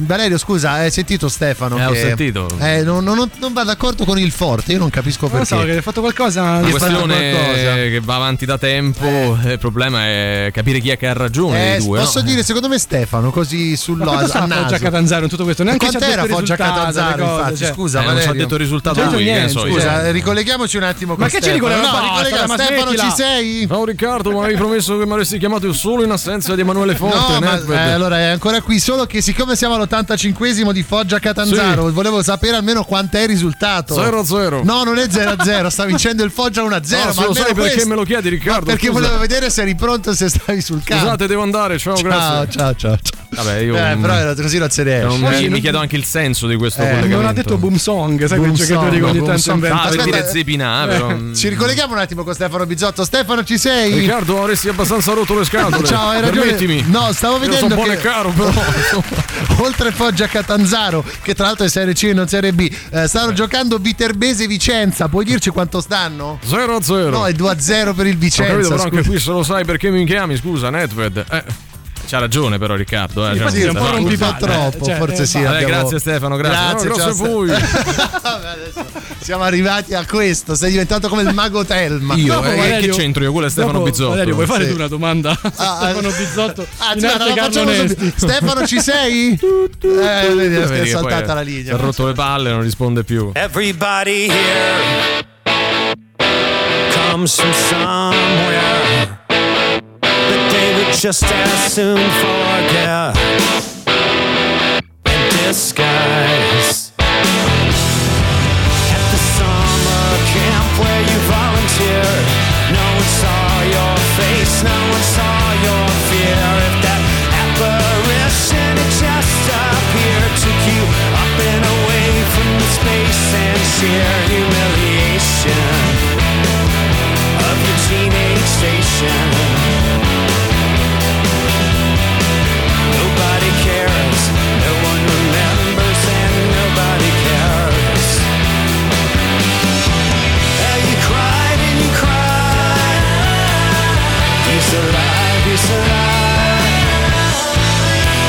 Valerio, scusa, hai sentito Stefano? Ho sentito. Non va d'accordo con il Forte, io non capisco perché. Non so, che hai fatto qualcosa. La questione che va avanti da tempo, il problema è capire chi è che ha ragione. Due, posso dire, secondo me Stefano, così sull'osa. Ma Foggia Catanzaro in tutto questo? Neanche quant'era Foggia Catanzaro, infatti, cioè, scusa, ma non ci ha detto il risultato lui, niente, scusa, ricolleghiamoci un attimo con Stefano. Ma che ci ricolleghiamo? Stefano, ci sei? No, Riccardo, ma avevi promesso che mi avresti chiamato solo in assenza di Emanuele Forte. No, ma, allora è ancora qui, solo che siccome siamo all'85esimo di Foggia Catanzaro, sì, volevo sapere almeno quant'è il risultato. 0-0. No, non è 0-0, sta vincendo il Foggia 1-0, ma almeno perché me lo chiedi, Riccardo? Perché volevo vedere se eri pronto e se stavi sul campo. Scusate, devo andare. Ciao, grazie. Ciao. Vabbè, io però era così, la serie. Mi chiedo anche il senso di questo collegamento. Non ha detto boom song, sai, quel giocatore di ogni tanto inventa per dire Zepinà, però. Ci ricolleghiamo un attimo con Stefano Bizzotto. Stefano, ci sei? Riccardo, avresti abbastanza rotto le scatole. Ciao, hai ragione. Permettimi. No, stavo vedendo che buono e caro, però. Oltre Foggia Catanzaro, che tra l'altro è Serie C e non Serie B, stanno giocando Viterbese Vicenza. Puoi dirci quanto stanno? 0-0. No, è 2-0 per il Vicenza. Capito, però anche qui se lo sai perché mi chiami, scusa, Nedved. C'ha ragione però Riccardo, sì, cioè, un po' non ti fa troppo, cioè, forse sì. Vabbè, grazie Stefano, grazie. No, grazie a voi. Siamo arrivati a questo, sei diventato come il mago Telma. Io che c'entro io, quello è Stefano Bizzotto. Valerio, vuoi fare tu una domanda a Stefano Bizzotto? Stefano, ci sei? È saltata la linea. Si è rotto le palle, non risponde più. Everybody here comes from somewhere. Just as soon forget in disguise. At the summer camp where you volunteered, no one saw your face, no one saw your fear. If that apparition had just appeared, took you up and away from the space and sheer humiliation of your teenage station. Nobody cares, no one remembers, and nobody cares. And you cried and you cried. He's alive, he's alive.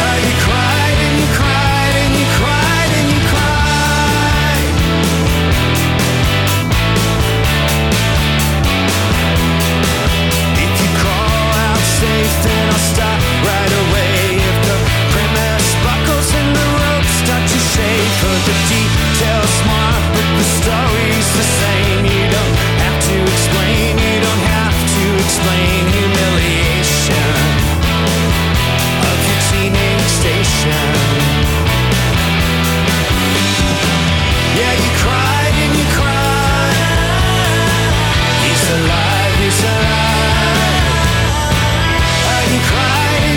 And you cried and you cried and you cried and you cried. If you crawl out safe, then I'll stop right away. But the details smart, but the story's the same. You don't have to explain, you don't have to explain humiliation of your teenage station. Yeah, you cried and you cried. He's alive, he's alive. You cried.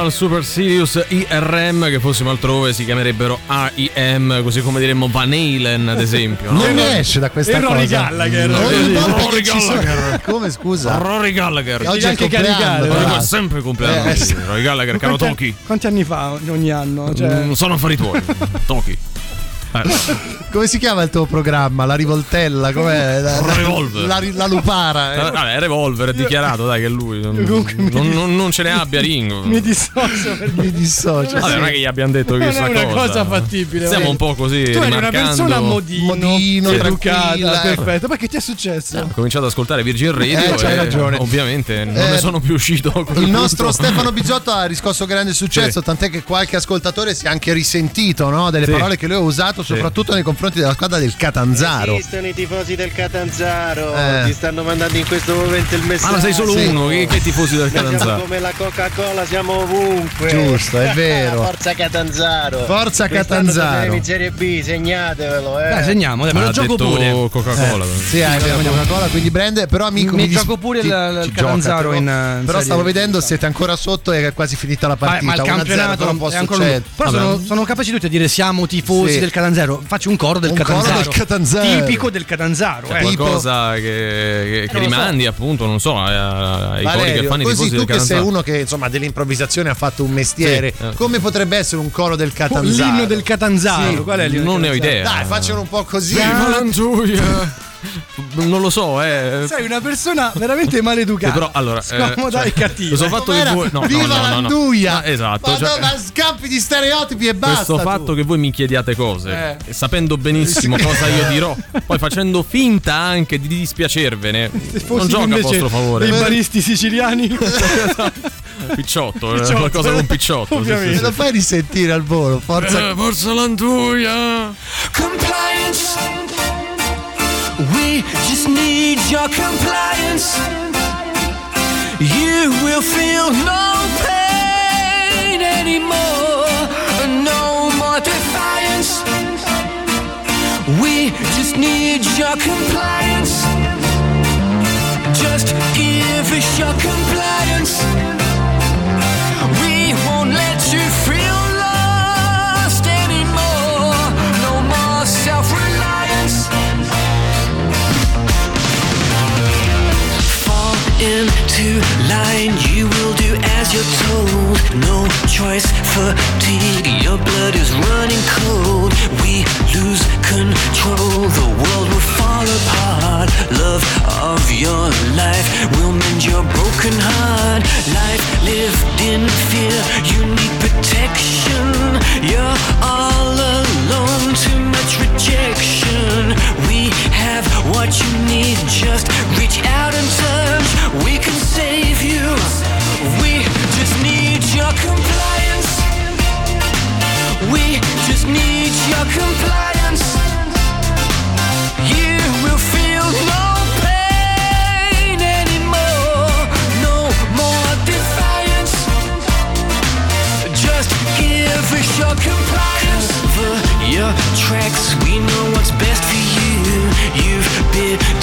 al Super Serious IRM, che fossimo altrove si chiamerebbero AIM, così come diremmo Van Halen ad esempio. Non ne esce da questa cosa. Rory Gallagher. Rory Gallagher. Come scusa? Rory Gallagher. Oggi anche caricare. È sempre il compleanno. Rory Gallagher, caro Toki. Quanti anni fa ogni anno? Sono affari tuoi, Toki. Come si chiama il tuo programma? La rivoltella? Com'è? Revolver. La lupara. Vabbè, Revolver è dichiarato, dai, che lui non ce ne abbia Ringo. Mi dissocio. Vabbè, sì. Non è che gli abbiamo detto che questa cosa è una cosa fattibile. Siamo un po' così. Tu eri una persona modino, educata, perfetto. Perché ti è successo? Ho cominciato ad ascoltare Virgin Radio. C'hai ragione. Ovviamente non ne sono più uscito. Il nostro Stefano Bizzotto ha riscosso grande successo, sì. Tant'è che qualche ascoltatore si è anche risentito, no? Delle parole che lui ha usato, soprattutto nei confronti della squadra del Catanzaro. Esistono i tifosi del Catanzaro, ti stanno mandando in questo momento il messaggio. Ma sei solo uno, che tifosi del Catanzaro? Siamo come la Coca-Cola, siamo ovunque. Giusto, è vero. Forza Catanzaro. Forza Catanzaro. In Serie B, segnatevelo. Beh, segniamo, me lo gioco pure. Coca-Cola. Sì, è vero, Coca-Cola, quindi brand, però amico mi gioco pure il Catanzaro in però stavo vedendo, siete ancora sotto e è quasi finita la partita. Ma il campionato non può succedere. Però sono capaci tutti a dire siamo tifosi del Catanzaro. Faccio un coro del Catanzaro, tipico del Catanzaro. C'è qualcosa che rimandi, appunto, non so, ai cori che fanno i tifosi del Catanzaro. Tu che sei uno che insomma dell'improvvisazione ha fatto un mestiere, come potrebbe essere un coro del Catanzaro? L'inno del Catanzaro, sì, qual è l'inno? Non ne ho idea. Dai, faccelo un po' così. Non lo so, sei una persona veramente maleducata. Però allora scomoda e cattiva. Sono fatto che voi viva l'anduia. No, esatto. Ma scampi di stereotipi e basta. Questo fatto che voi mi chiediate cose sapendo benissimo cosa io dirò, poi facendo finta anche di dispiacervene. Non gioca a vostro favore. Dei baristi siciliani. Picciotto. Qualcosa con Picciotto. Ovviamente. Lo fai risentire al volo. Forza l'anduia. Compliance. We just need your compliance. You will feel no pain anymore, no more defiance. We just need your compliance. Just give us your compliance. We won't let you feel lost anymore, no more self-reliance. Into line, you will do as you're told. No choice, fatigue, your blood is running cold. We lose control, the world will fall apart. Love of your life will mend your broken heart. Life lived in fear, you need protection. You're all alone, too much rejection. We have what you need, just reach out and touch. We can save you. We just need your compliance. We just need your compliance. You will feel no pain anymore, no more defiance. Just give us your compliance. Cover your tracks, we know what's best for you. You've bitten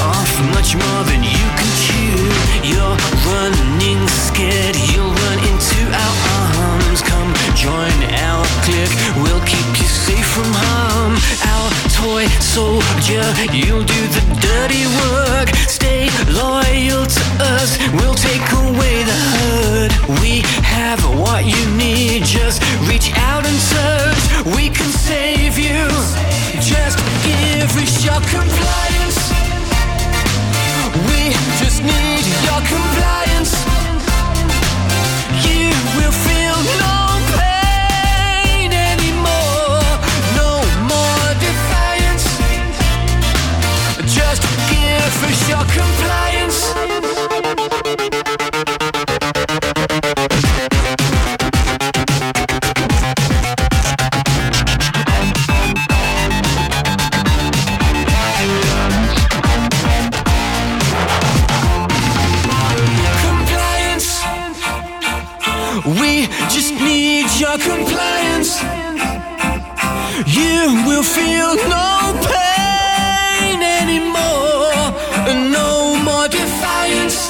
off much more than you can chew. You're running scared, you'll run into our arms. Come join our clique, we'll keep you safe from harm. Our toy soldier, you'll do the dirty work. Stay loyal to us, we'll take away the hurt. We have what you need, just reach out and search. We can save you, just give us your compliance. We just need your compliance. You will feel no pain anymore, no more defiance. Just give us your compliance. Your compliance, you will feel no pain anymore, no more defiance.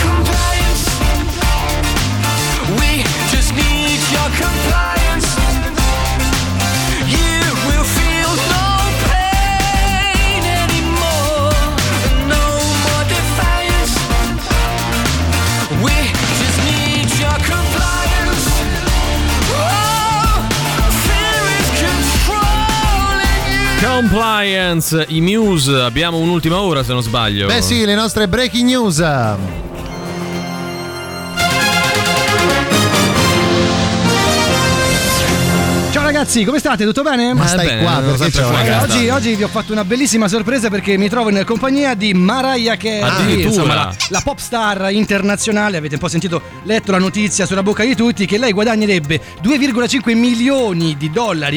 Compliance. Compliance, i Muse. Abbiamo un'ultima ora, se non sbaglio. Beh sì, le nostre breaking news. Ragazzi, come state? Tutto bene? Ma stai bene, qua perché c'è oggi vi ho fatto una bellissima sorpresa perché mi trovo in compagnia di Mariah Carey, insomma, la pop star internazionale. Avete un po' letto la notizia sulla bocca di tutti che lei guadagnerebbe $2,5 milioni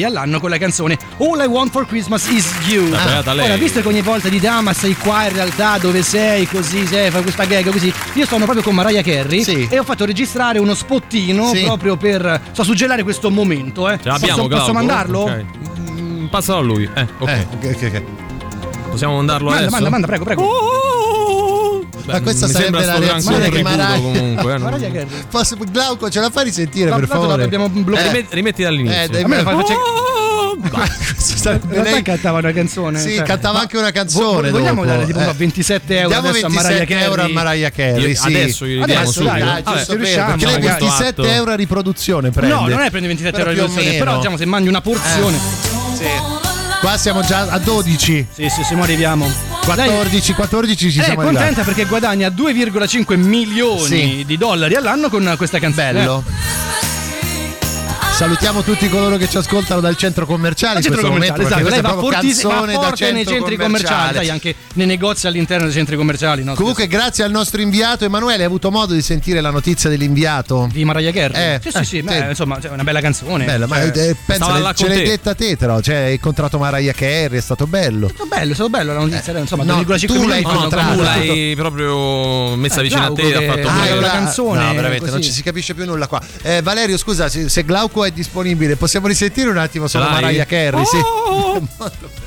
all'anno con la canzone All I Want for Christmas Is You. Ora, visto che ogni volta dite ma sei qua in realtà, dove sei, così sei, fa questa gag così, io sono proprio con Mariah Carey, sì, e ho fatto registrare uno spottino, sì, proprio per suggellare questo momento, eh. Ce l'abbiamo. Posso mandarlo? Okay. Passalo a lui. Ok. Possiamo mandarlo adesso? Manda, prego. Beh, ma questa sarebbe la reazione che comunque Glauco, ce la fai risentire per favore? Abbiamo rimetti dall'inizio. Lei cantava una canzone. Sì, cantava anche una canzone. Vogliamo dare tipo €27 adesso a Mariah Carey? Euro a Mariah Carey, sì. Adesso gli diamo subito. Se riusciamo, perché lei €27 a riproduzione prende. No, non è prende €27 a riproduzione, però diciamo se mangi una porzione. Sì. Qua siamo già a 12. Sì, ma arriviamo 14 ci siamo arrivati. È contenta perché guadagna $2,5 milioni di dollari all'anno con questa canzone. Bello. Salutiamo tutti coloro che ci ascoltano dal centro commerciale. Il centro commerciale, esatto. Lei va forte nei centri commerciali, sai, anche nei negozi all'interno dei centri commerciali. No? Comunque, grazie al nostro inviato Emanuele, hai avuto modo di sentire la notizia dell'inviato di Mariah Carey? Sì. Beh, insomma, è una bella canzone. Bella, cioè, pensa, ce l'hai detta te, però. Cioè, hai incontrato Mariah Carey, è stato bello. È stato bello la notizia. Insomma, no, tu l'hai proprio messa vicino a te. Ha fatto la canzone. No, veramente, non ci si capisce più nulla qua. Valerio, scusa, se Glauco è disponibile, possiamo risentire un attimo solo Mariah Carey? Oh! Sì.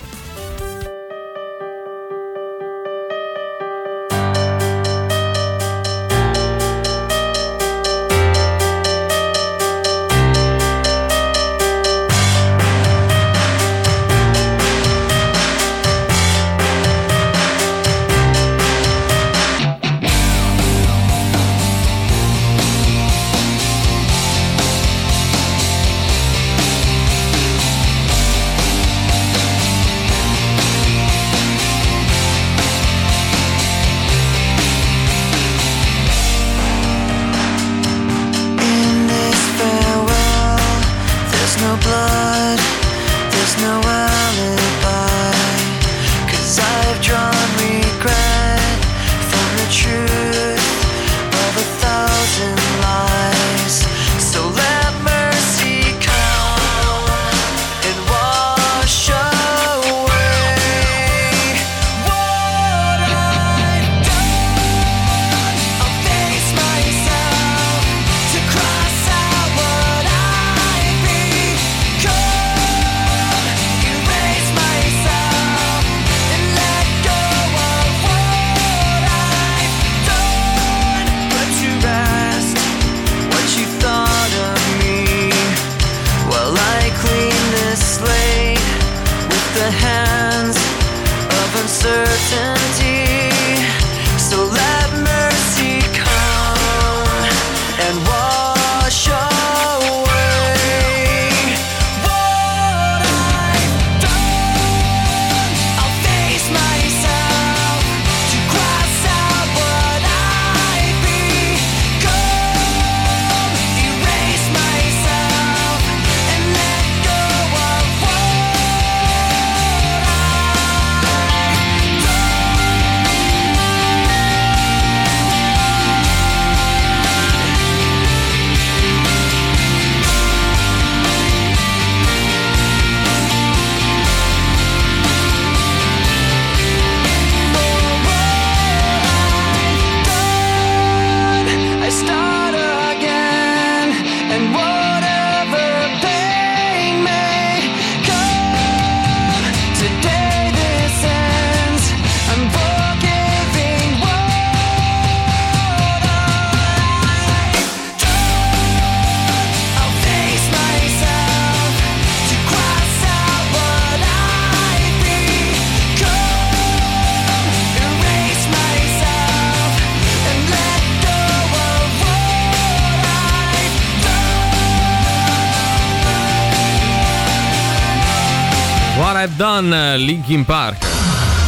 I've Done, Linkin Park.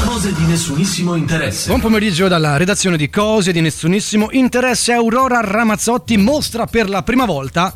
Cose di nessunissimo interesse. Buon pomeriggio dalla redazione di Cose di nessunissimo interesse. Aurora Ramazzotti mostra per la prima volta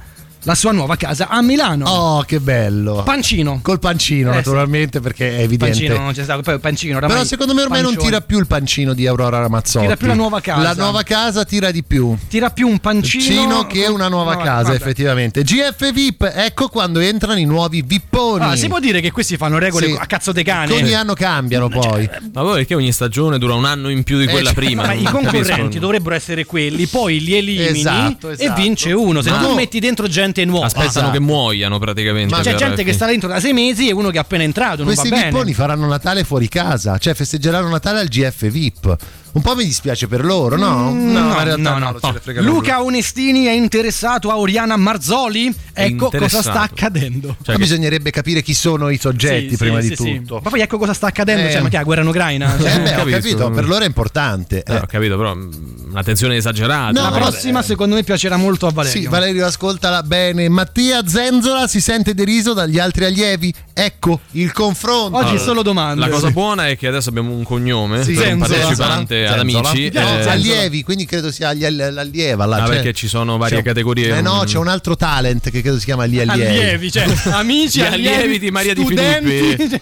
la sua nuova casa a Milano. Oh, che bello! Pancino. Col pancino, naturalmente, sì, perché è evidente. Pancino, non c'è stato. Poi pancino, però secondo me ormai pancione. Non tira più il pancino di Aurora Ramazzotti. Tira più la nuova casa. La nuova casa tira di più. Tira più un pancino che una nuova casa, vabbè, effettivamente. GF VIP, ecco quando entrano i nuovi vipponi. Ah, si può dire che questi fanno regole, sì, a cazzo dei cani. Ogni anno cambiano, poi. Ma voi perché ogni stagione dura un anno in più di quella prima? Ma i concorrenti dovrebbero essere quelli, poi li elimini, esatto. E vince uno. Se tu metti dentro gente nuova. Aspettano che muoiano praticamente. Ma c'è gente che sta dentro da 6 mesi e uno che è appena entrato. Non Questi va bene. Vipponi faranno Natale fuori casa, cioè festeggeranno Natale al GF VIP. Un po' mi dispiace per loro, no? No. Luca Onestini è interessato a Oriana Marzoli? Ecco cosa sta accadendo. Cioè bisognerebbe capire chi sono i soggetti, prima di tutto. Ma poi ecco cosa sta accadendo, cioè, ma che è guerra in Ucraina? Ho capito, per loro è importante. Ho capito, però una tensione esagerata. No, la prossima secondo me piacerà molto a Valerio. Sì, Valerio, ascoltala bene. Mattia Zenzola si sente deriso dagli altri allievi. Ecco il confronto. Oggi solo domande. La cosa buona è che adesso abbiamo un cognome, sì, per un partecipante ad amici, allievi, quindi credo sia l'allieva là, perché ci sono varie categorie. C'è un altro talent che credo si chiama gli allievi, cioè amici, allievi di Maria Di Filippi,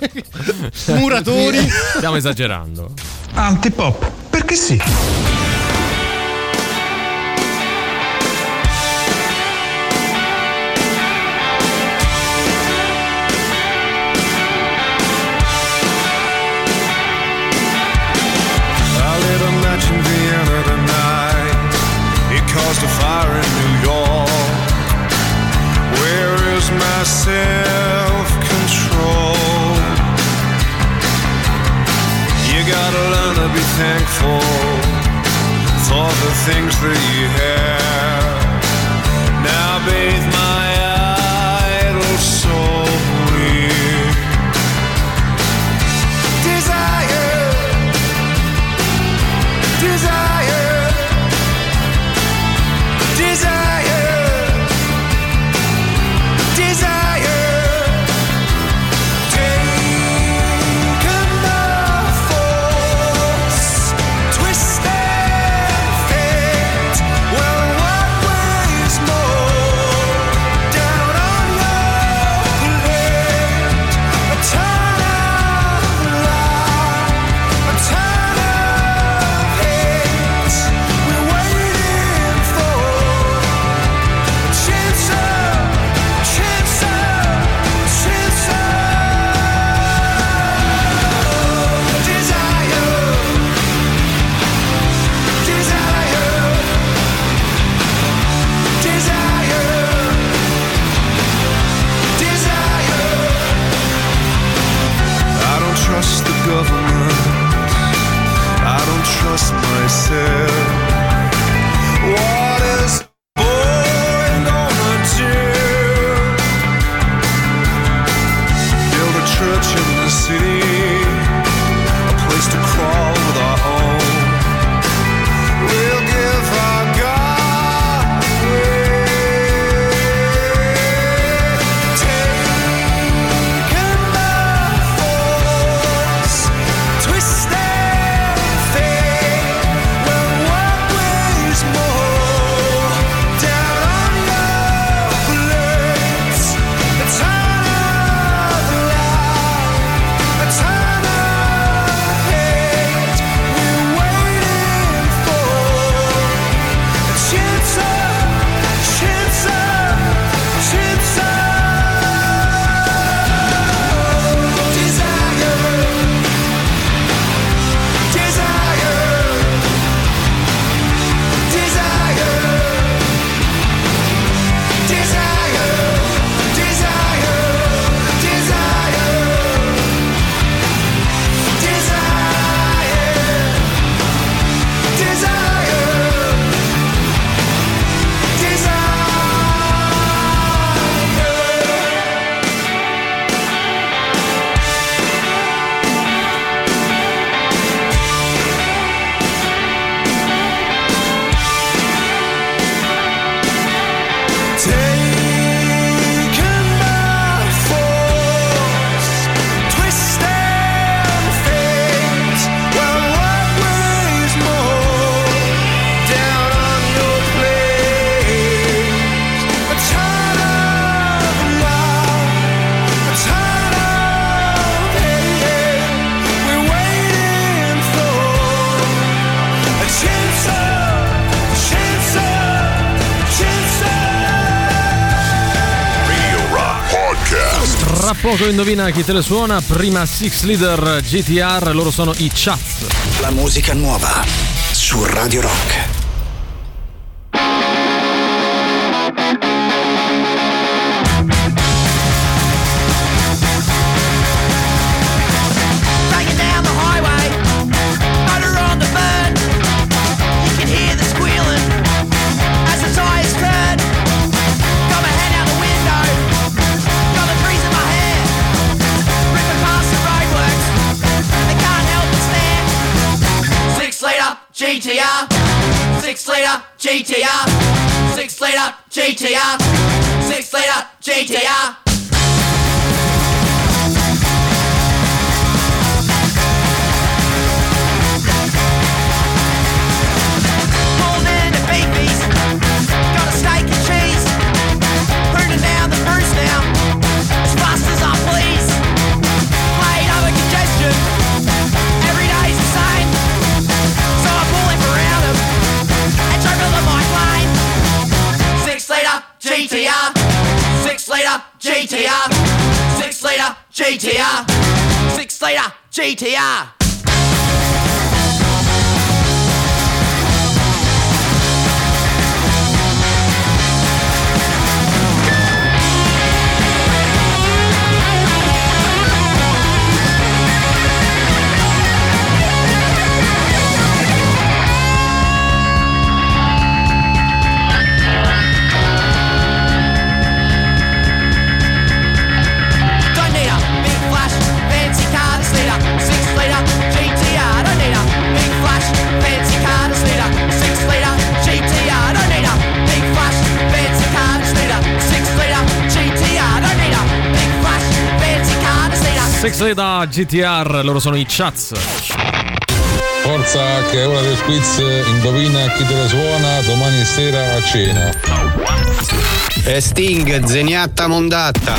muratori. Stiamo esagerando. Antipop, perché sì. Self-control. You gotta learn to be thankful for the things that you have. Now bathe my idle soul with desire, desire, desire, desire. Well Tra poco indovina chi te le suona. Prima Six Leader GTR, loro sono i Chats. La musica nuova su Radio Rock. GTR, 6 liter, GTR, 6 liter, GTR. Pulled in the babies, got a steak and cheese, burning down the first now, as fast as I please. Played over congestion, every day's the same, so I'm pulling for out of and juggling the mic. 6 liter GTR, 6 liter GTR, 6 liter GTR, 6 liter GTR. Da GTR, loro sono i Chats. Forza, che è ora del quiz. Indovina chi te la suona domani sera a cena. Sting, Zeniatta Mondatta.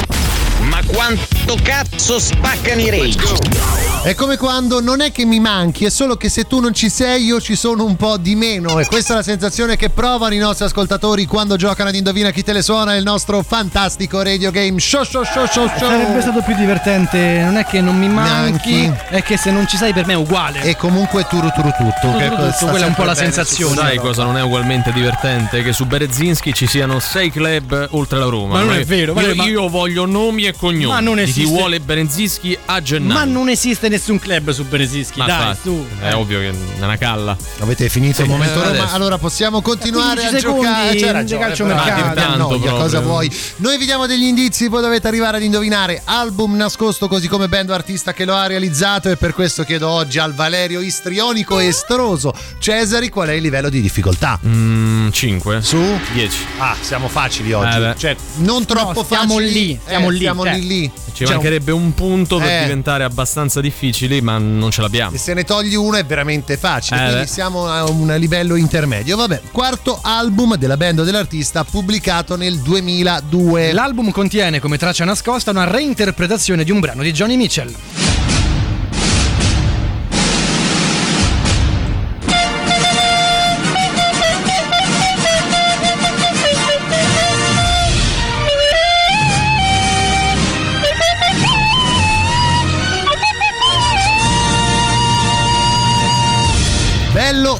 Ma quanto cazzo spaccano i Rage? È come quando non è che mi manchi, è solo che se tu non ci sei io ci sono un po' di meno, e questa è la sensazione che provano i nostri ascoltatori quando giocano ad Indovina chi te le suona, il nostro fantastico radio game show. Sarebbe stato più divertente, non è che non mi manchi, è che se non ci sei per me è uguale. E comunque tutto, quella è un po' la sensazione. Sai cosa non è ugualmente divertente? Che su Beresinski ci siano 6 club oltre la Roma. Ma non è vero. Io voglio nomi e cognomi. Ma non esiste. Di chi vuole Beresinski a gennaio. Ma non esiste nessun club su Beresinski, dai, tu è ovvio che è una calla. Avete finito il momento Roma, allora possiamo continuare a giocare. C'è ragione, calcio mercato, cosa vuoi? Noi vi diamo degli indizi, poi dovete arrivare ad indovinare album nascosto, così come band o artista che lo ha realizzato, e per questo chiedo oggi al Valerio istrionico e estroso Cesari qual è il livello di difficoltà. 5 su 10. Siamo facili oggi, cioè non troppo siamo facili. Siamo lì. Ci mancherebbe un punto per diventare abbastanza difficile. Ma non ce l'abbiamo. E se ne togli uno è veramente facile. Quindi siamo a un livello intermedio. Vabbè, quarto album della band o dell'artista pubblicato nel 2002. L'album contiene come traccia nascosta una reinterpretazione di un brano di Joni Mitchell.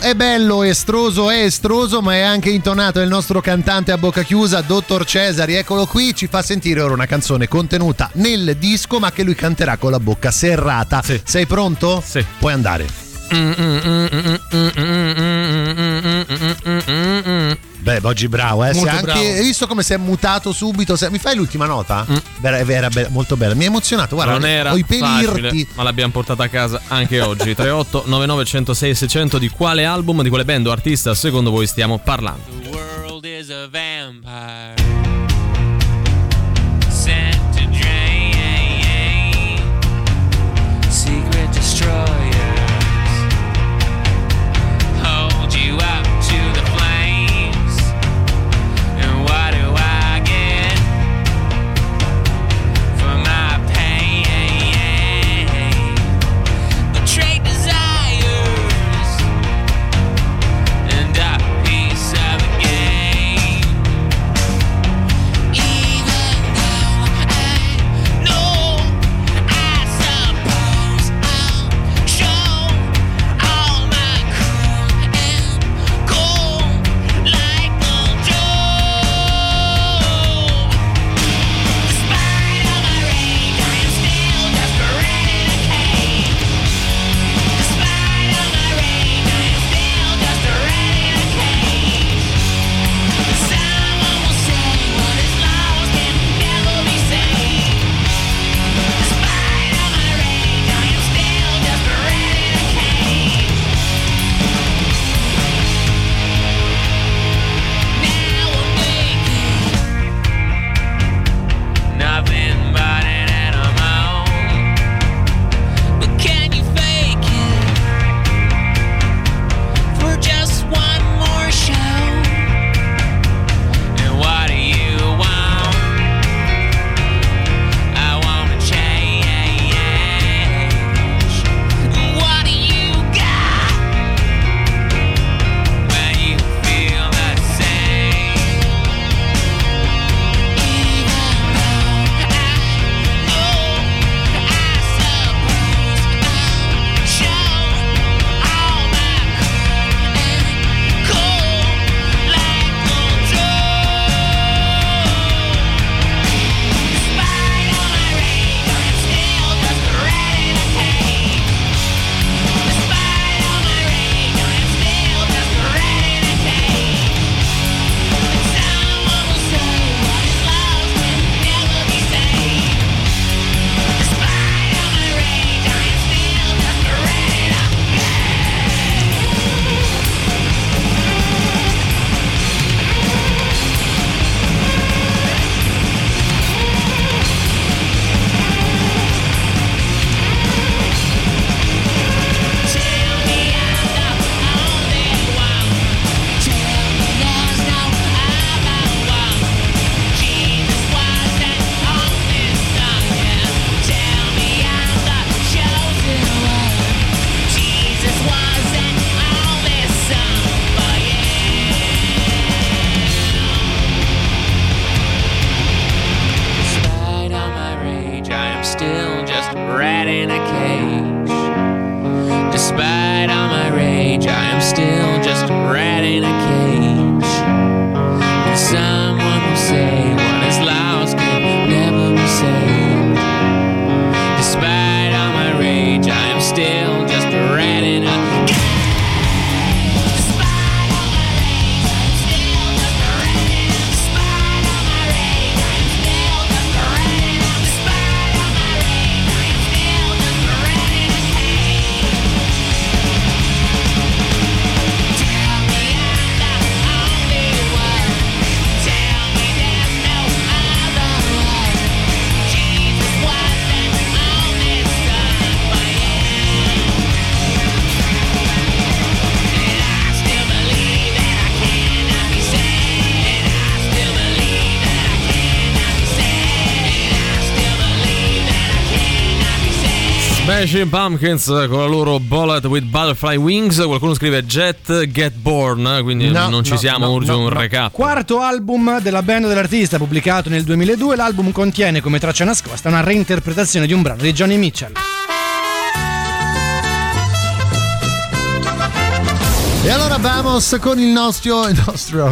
È bello, estroso è estroso, ma è anche intonato. È il nostro cantante a bocca chiusa, Dottor Cesari, eccolo qui, ci fa sentire ora una canzone contenuta nel disco ma che lui canterà con la bocca serrata. Sì. Sei pronto? Sì. Puoi andare. Beh, Boggi bravo, eh? Molto bravo. Anche, visto come si è mutato subito. Mi fai l'ultima nota? Vera, molto bella. Mi ha emozionato, guarda. Non era facile, ma l'abbiamo portata a casa anche oggi. 38 99 106 600. Di quale album, di quale band o artista secondo voi stiamo parlando? The world is a vampire sent to drain secret destroyers. Hold you up to the flame. Smashing Pumpkins con la loro Bullet with Butterfly Wings. Qualcuno scrive Jet Get Born, quindi no, non ci siamo, urge un recap. Quarto album della band dell'artista, pubblicato nel 2002. L'album contiene come traccia nascosta una reinterpretazione di un brano di Joni Mitchell. E allora vamos con il nostro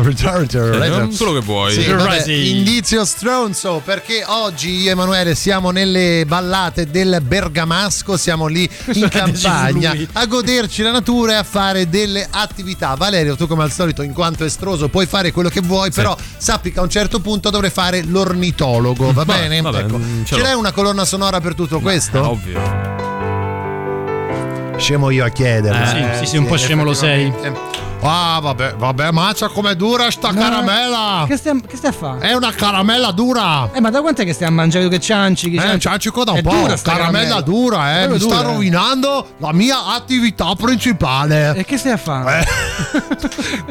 return. Quello che vuoi. Sì, vabbè, indizio stronzo, perché oggi io e Emanuele siamo nelle ballate del Bergamasco, siamo lì in campagna a goderci la natura e a fare delle attività. Valerio, tu come al solito, in quanto estroso, puoi fare quello che vuoi, sì, però sappi che a un certo punto dovrei fare l'ornitologo, va bene? Vabbè, ecco. Ce l'hai una colonna sonora per tutto questo? Ovvio. Scemo io a chiedere. Sì, un po' scemo lo sei. Ah, vabbè, mazza com'è dura sta caramella! Che stai a fare? È una caramella dura! Ma da quant'è che stai a mangiare? Che cianci? Cianci qua da un po'. Caramella dura, mi sta rovinando la mia attività principale. E che stai a fare?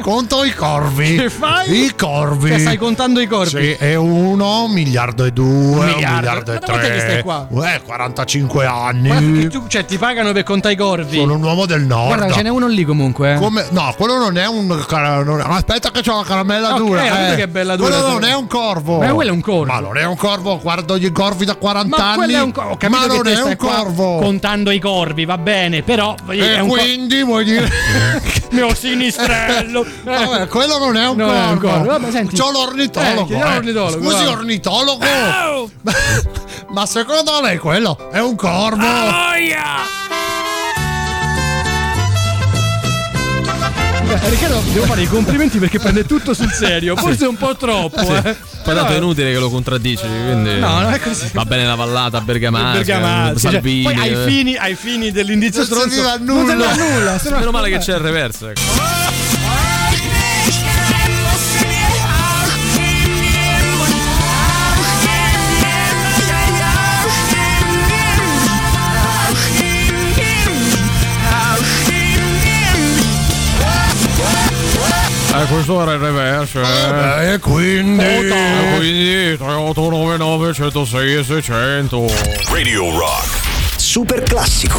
Conto i corvi. Che fai? I corvi. Che stai contando i corvi? Sì, è 1 miliardo e 2, 1 miliardo e 3. Ma che stai qua? 45 anni. Cioè, ti pagano per contare i corvi? Sono un uomo del nord. Guarda, ce n'è uno lì comunque. Come? No, quello non è un aspetta che c'ho la caramella dura. Che bella dura. Quello non è un corvo. Ma quello è un corvo. Ma non è un corvo, guardo gli corvi da 40 anni. Ma non è un corvo. Contando i corvi, va bene, però è un quindi vuoi dire mio sinistrello. Vabbè, quello non è un corvo. Vabbè, senti. C'ho l'ornitologo. Scusi, ornitologo. Oh! Ma secondo lei quello è un corvo? Oh, yeah! Riccardo, devo fare i complimenti perché prende tutto sul serio. Forse un po' troppo. Sì. Poi tanto è inutile che lo contraddici. Quindi no, non è così. Va bene la vallata, Bergamasco, Salvini. Cioè, poi ai fini dell'indizio stronzo non serve a nulla. Meno male che c'è il reverso. Ecco. Questo era il reverso, e quindi 3899 106 600 Radio Rock Super Classico.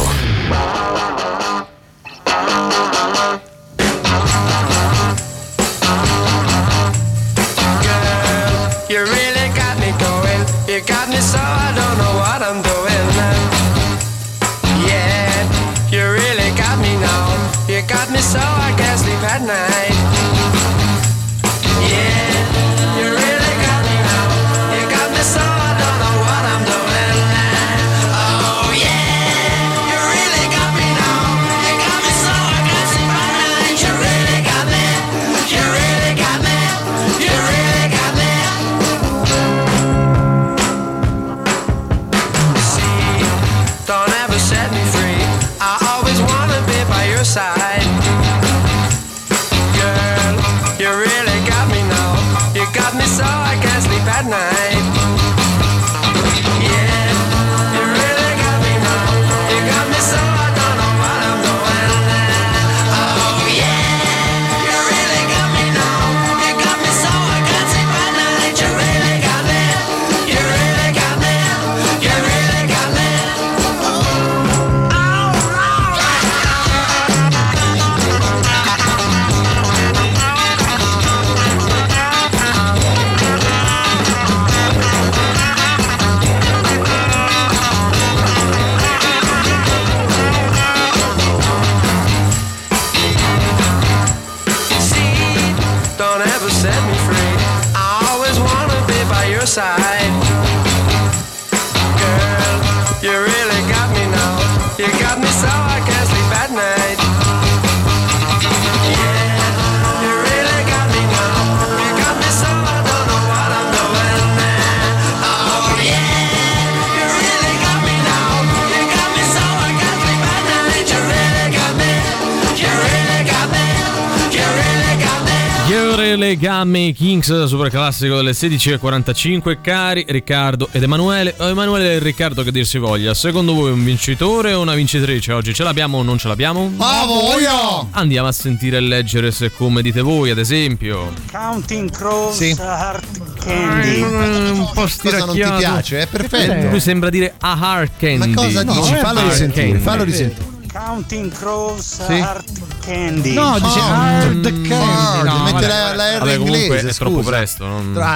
le gambe, i Kings, super classico delle 16:45. Cari Riccardo ed Emanuele, o Emanuele e Riccardo che dir si voglia, secondo voi un vincitore o una vincitrice oggi? Ce l'abbiamo o non ce l'abbiamo? A voglia! Andiamo a sentire e leggere se come dite voi, ad esempio Counting Crows, sì. Hard Candy. Un po' stiracchiato. Cosa non ti piace? È perfetto. Lui sembra dire a Hard Candy. Ma cosa dici? No, fallo risentire, candy. Fallo risentire. Counting Crows, sì. Hard Candy. No, dice Hard Candy. No, mette la R vabbè, inglese. Comunque è troppo presto.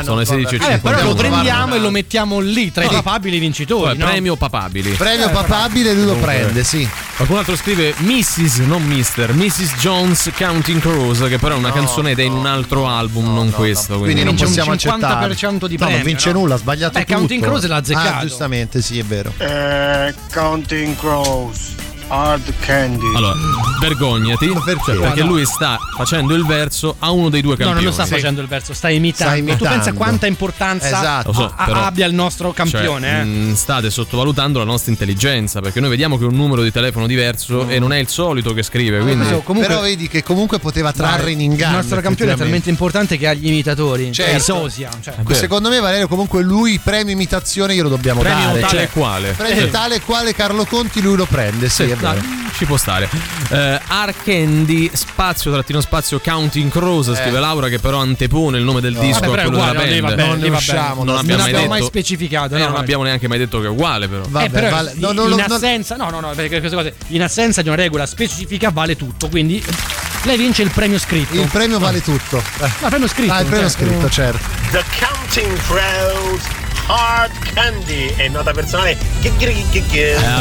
Sono le 16:50. Però lo prendiamo e lo mettiamo lì tra i papabili vincitori. No? Premio papabili. Premio papabile, lui lo prende, sì. Qualcun altro scrive Mrs., non Mister, Mrs. Jones Counting Crows, che però è una canzone ed è in un altro album, non questo. No. Quindi non possiamo accettare. 50% di premio. Non vince nulla, ha sbagliato tutto. Counting Crows l'ha azzeccato. Giustamente, sì, è vero. Counting Crows. Hard Candy. Allora, vergognati, perché lui sta facendo il verso a uno dei due campioni. No, non lo sta facendo il verso, sta imitando. Tu pensa quanta importanza abbia il nostro campione, cioè, state sottovalutando la nostra intelligenza, perché noi vediamo che è un numero di telefono diverso e non è il solito che scrive, quindi comunque, però vedi che comunque poteva trarre in inganno. Il nostro campione è talmente importante che ha gli imitatori, i sosia, secondo me Valerio comunque lui premio imitazione glielo dobbiamo dare, tale e quale. Premio tale e quale Carlo Conti lui lo prende, sì. Ci può stare. Hard Candy _/spazio Counting Crows, scrive Laura, che però antepone il nome del disco a quello della band. Non ne usciamo, non abbiamo mai specificato, non abbiamo neanche mai detto che è uguale, però in assenza perché queste cose in assenza di una regola specifica vale tutto, quindi lei vince il premio scritto. Il premio vale tutto. Ma premio scritto. Ah, il premio scritto, certo. The Counting Crows, Hard Candy. E nota personale.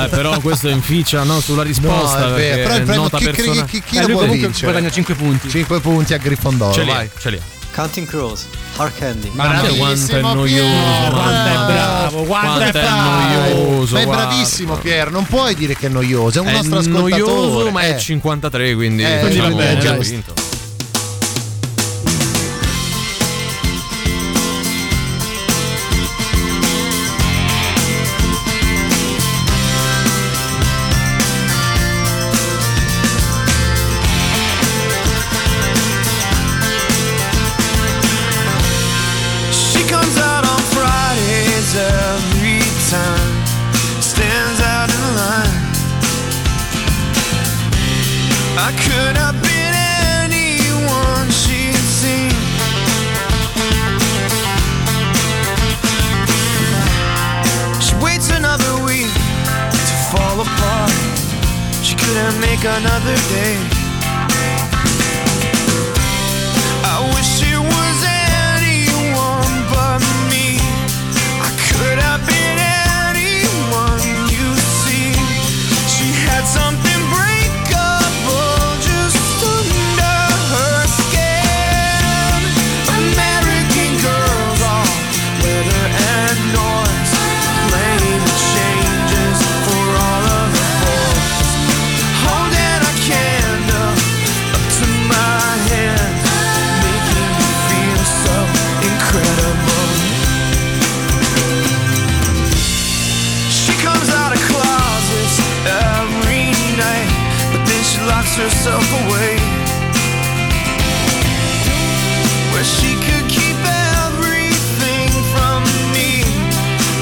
Però questo inficia sulla risposta. No, è vero. Però il premio chi lo può vincere? Guadagna 5 punti. 5 punti a Grifondoro. Ce li ha. Counting Crows, Hard Candy. Ma quanto è noioso, quanto è bravo. Noioso. Ma è bravissimo Pier, non puoi dire che è noioso, è un nostro ascoltatore. È noioso, ma è 53, quindi diciamo è già vinto. Another day. I wish it was anyone but me. I could have been anyone you see. She had something breakable just under her skin. American girls, all weather and noise, playing the changes for all of the boys. Locks herself away, where she could keep everything from me.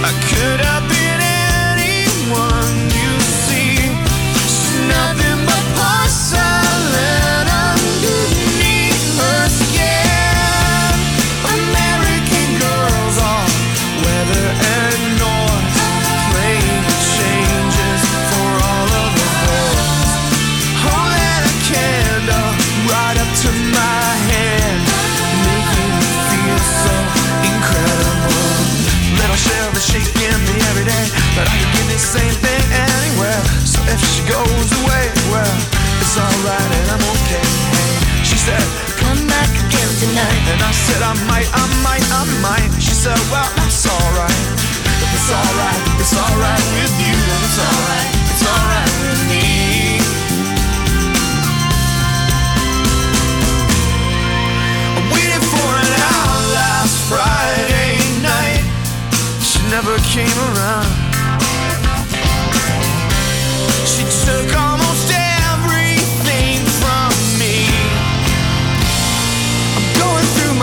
I could have been anyone you see. She's nothing but porcelain underneath her skin. American girls, all weather and noise, playing the changes for all of the boys. Candle right up to my hand, making me feel so incredible. Little shell is shaking me every day, but I can give this same thing anywhere. So if she goes away, well, it's alright and I'm okay. She said, come back again tonight. And I said, I might. She said, well, that's alright. It's alright with you. It's alright with me. Last Friday night, she never came around. She took almost everything from me. I'm going through my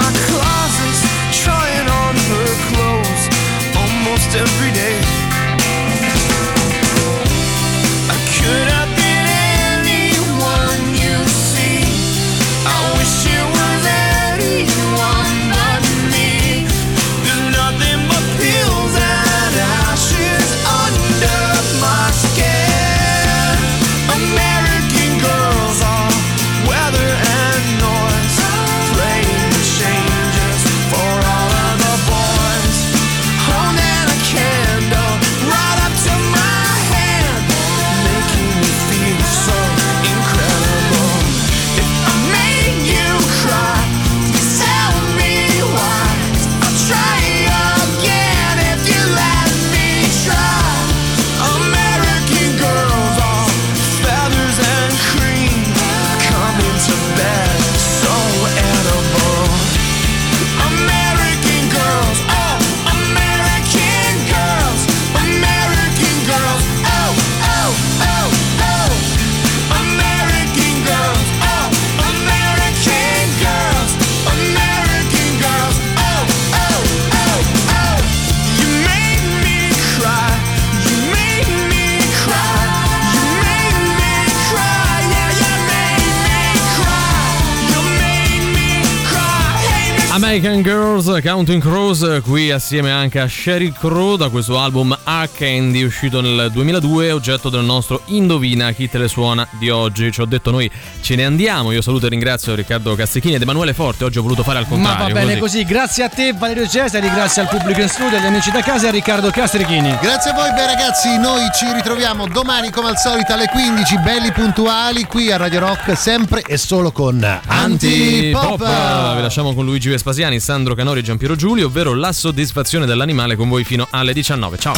Jamaican Girls, Counting Crows, qui assieme anche a Sheryl Crow, da questo album Hard Candy uscito nel 2002, oggetto del nostro Indovina chi te le suona di oggi. Ci ho detto noi ce ne andiamo, io saluto e ringrazio Riccardo Castichini ed Emanuele Forte, oggi ho voluto fare al contrario. Ma va bene così, grazie a te Valerio Cesari, grazie al pubblico in studio, agli amici da casa e a Riccardo Castrichini. Grazie a voi bei ragazzi, noi ci ritroviamo domani come al solito alle 15, belli puntuali qui a Radio Rock, sempre e solo con Antipop. Vi lasciamo con Luigi Vespasiani, Sandro Canori e Giampiero Giulio, ovvero La soddisfazione dell'animale, con voi fino alle 19. Ciao.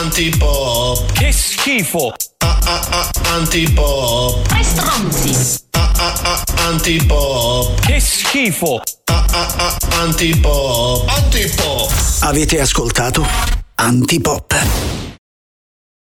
Antipop. Che schifo. Antipop. Che stronzi. Antipop. Che schifo. Antipop. Avete ascoltato Antipop.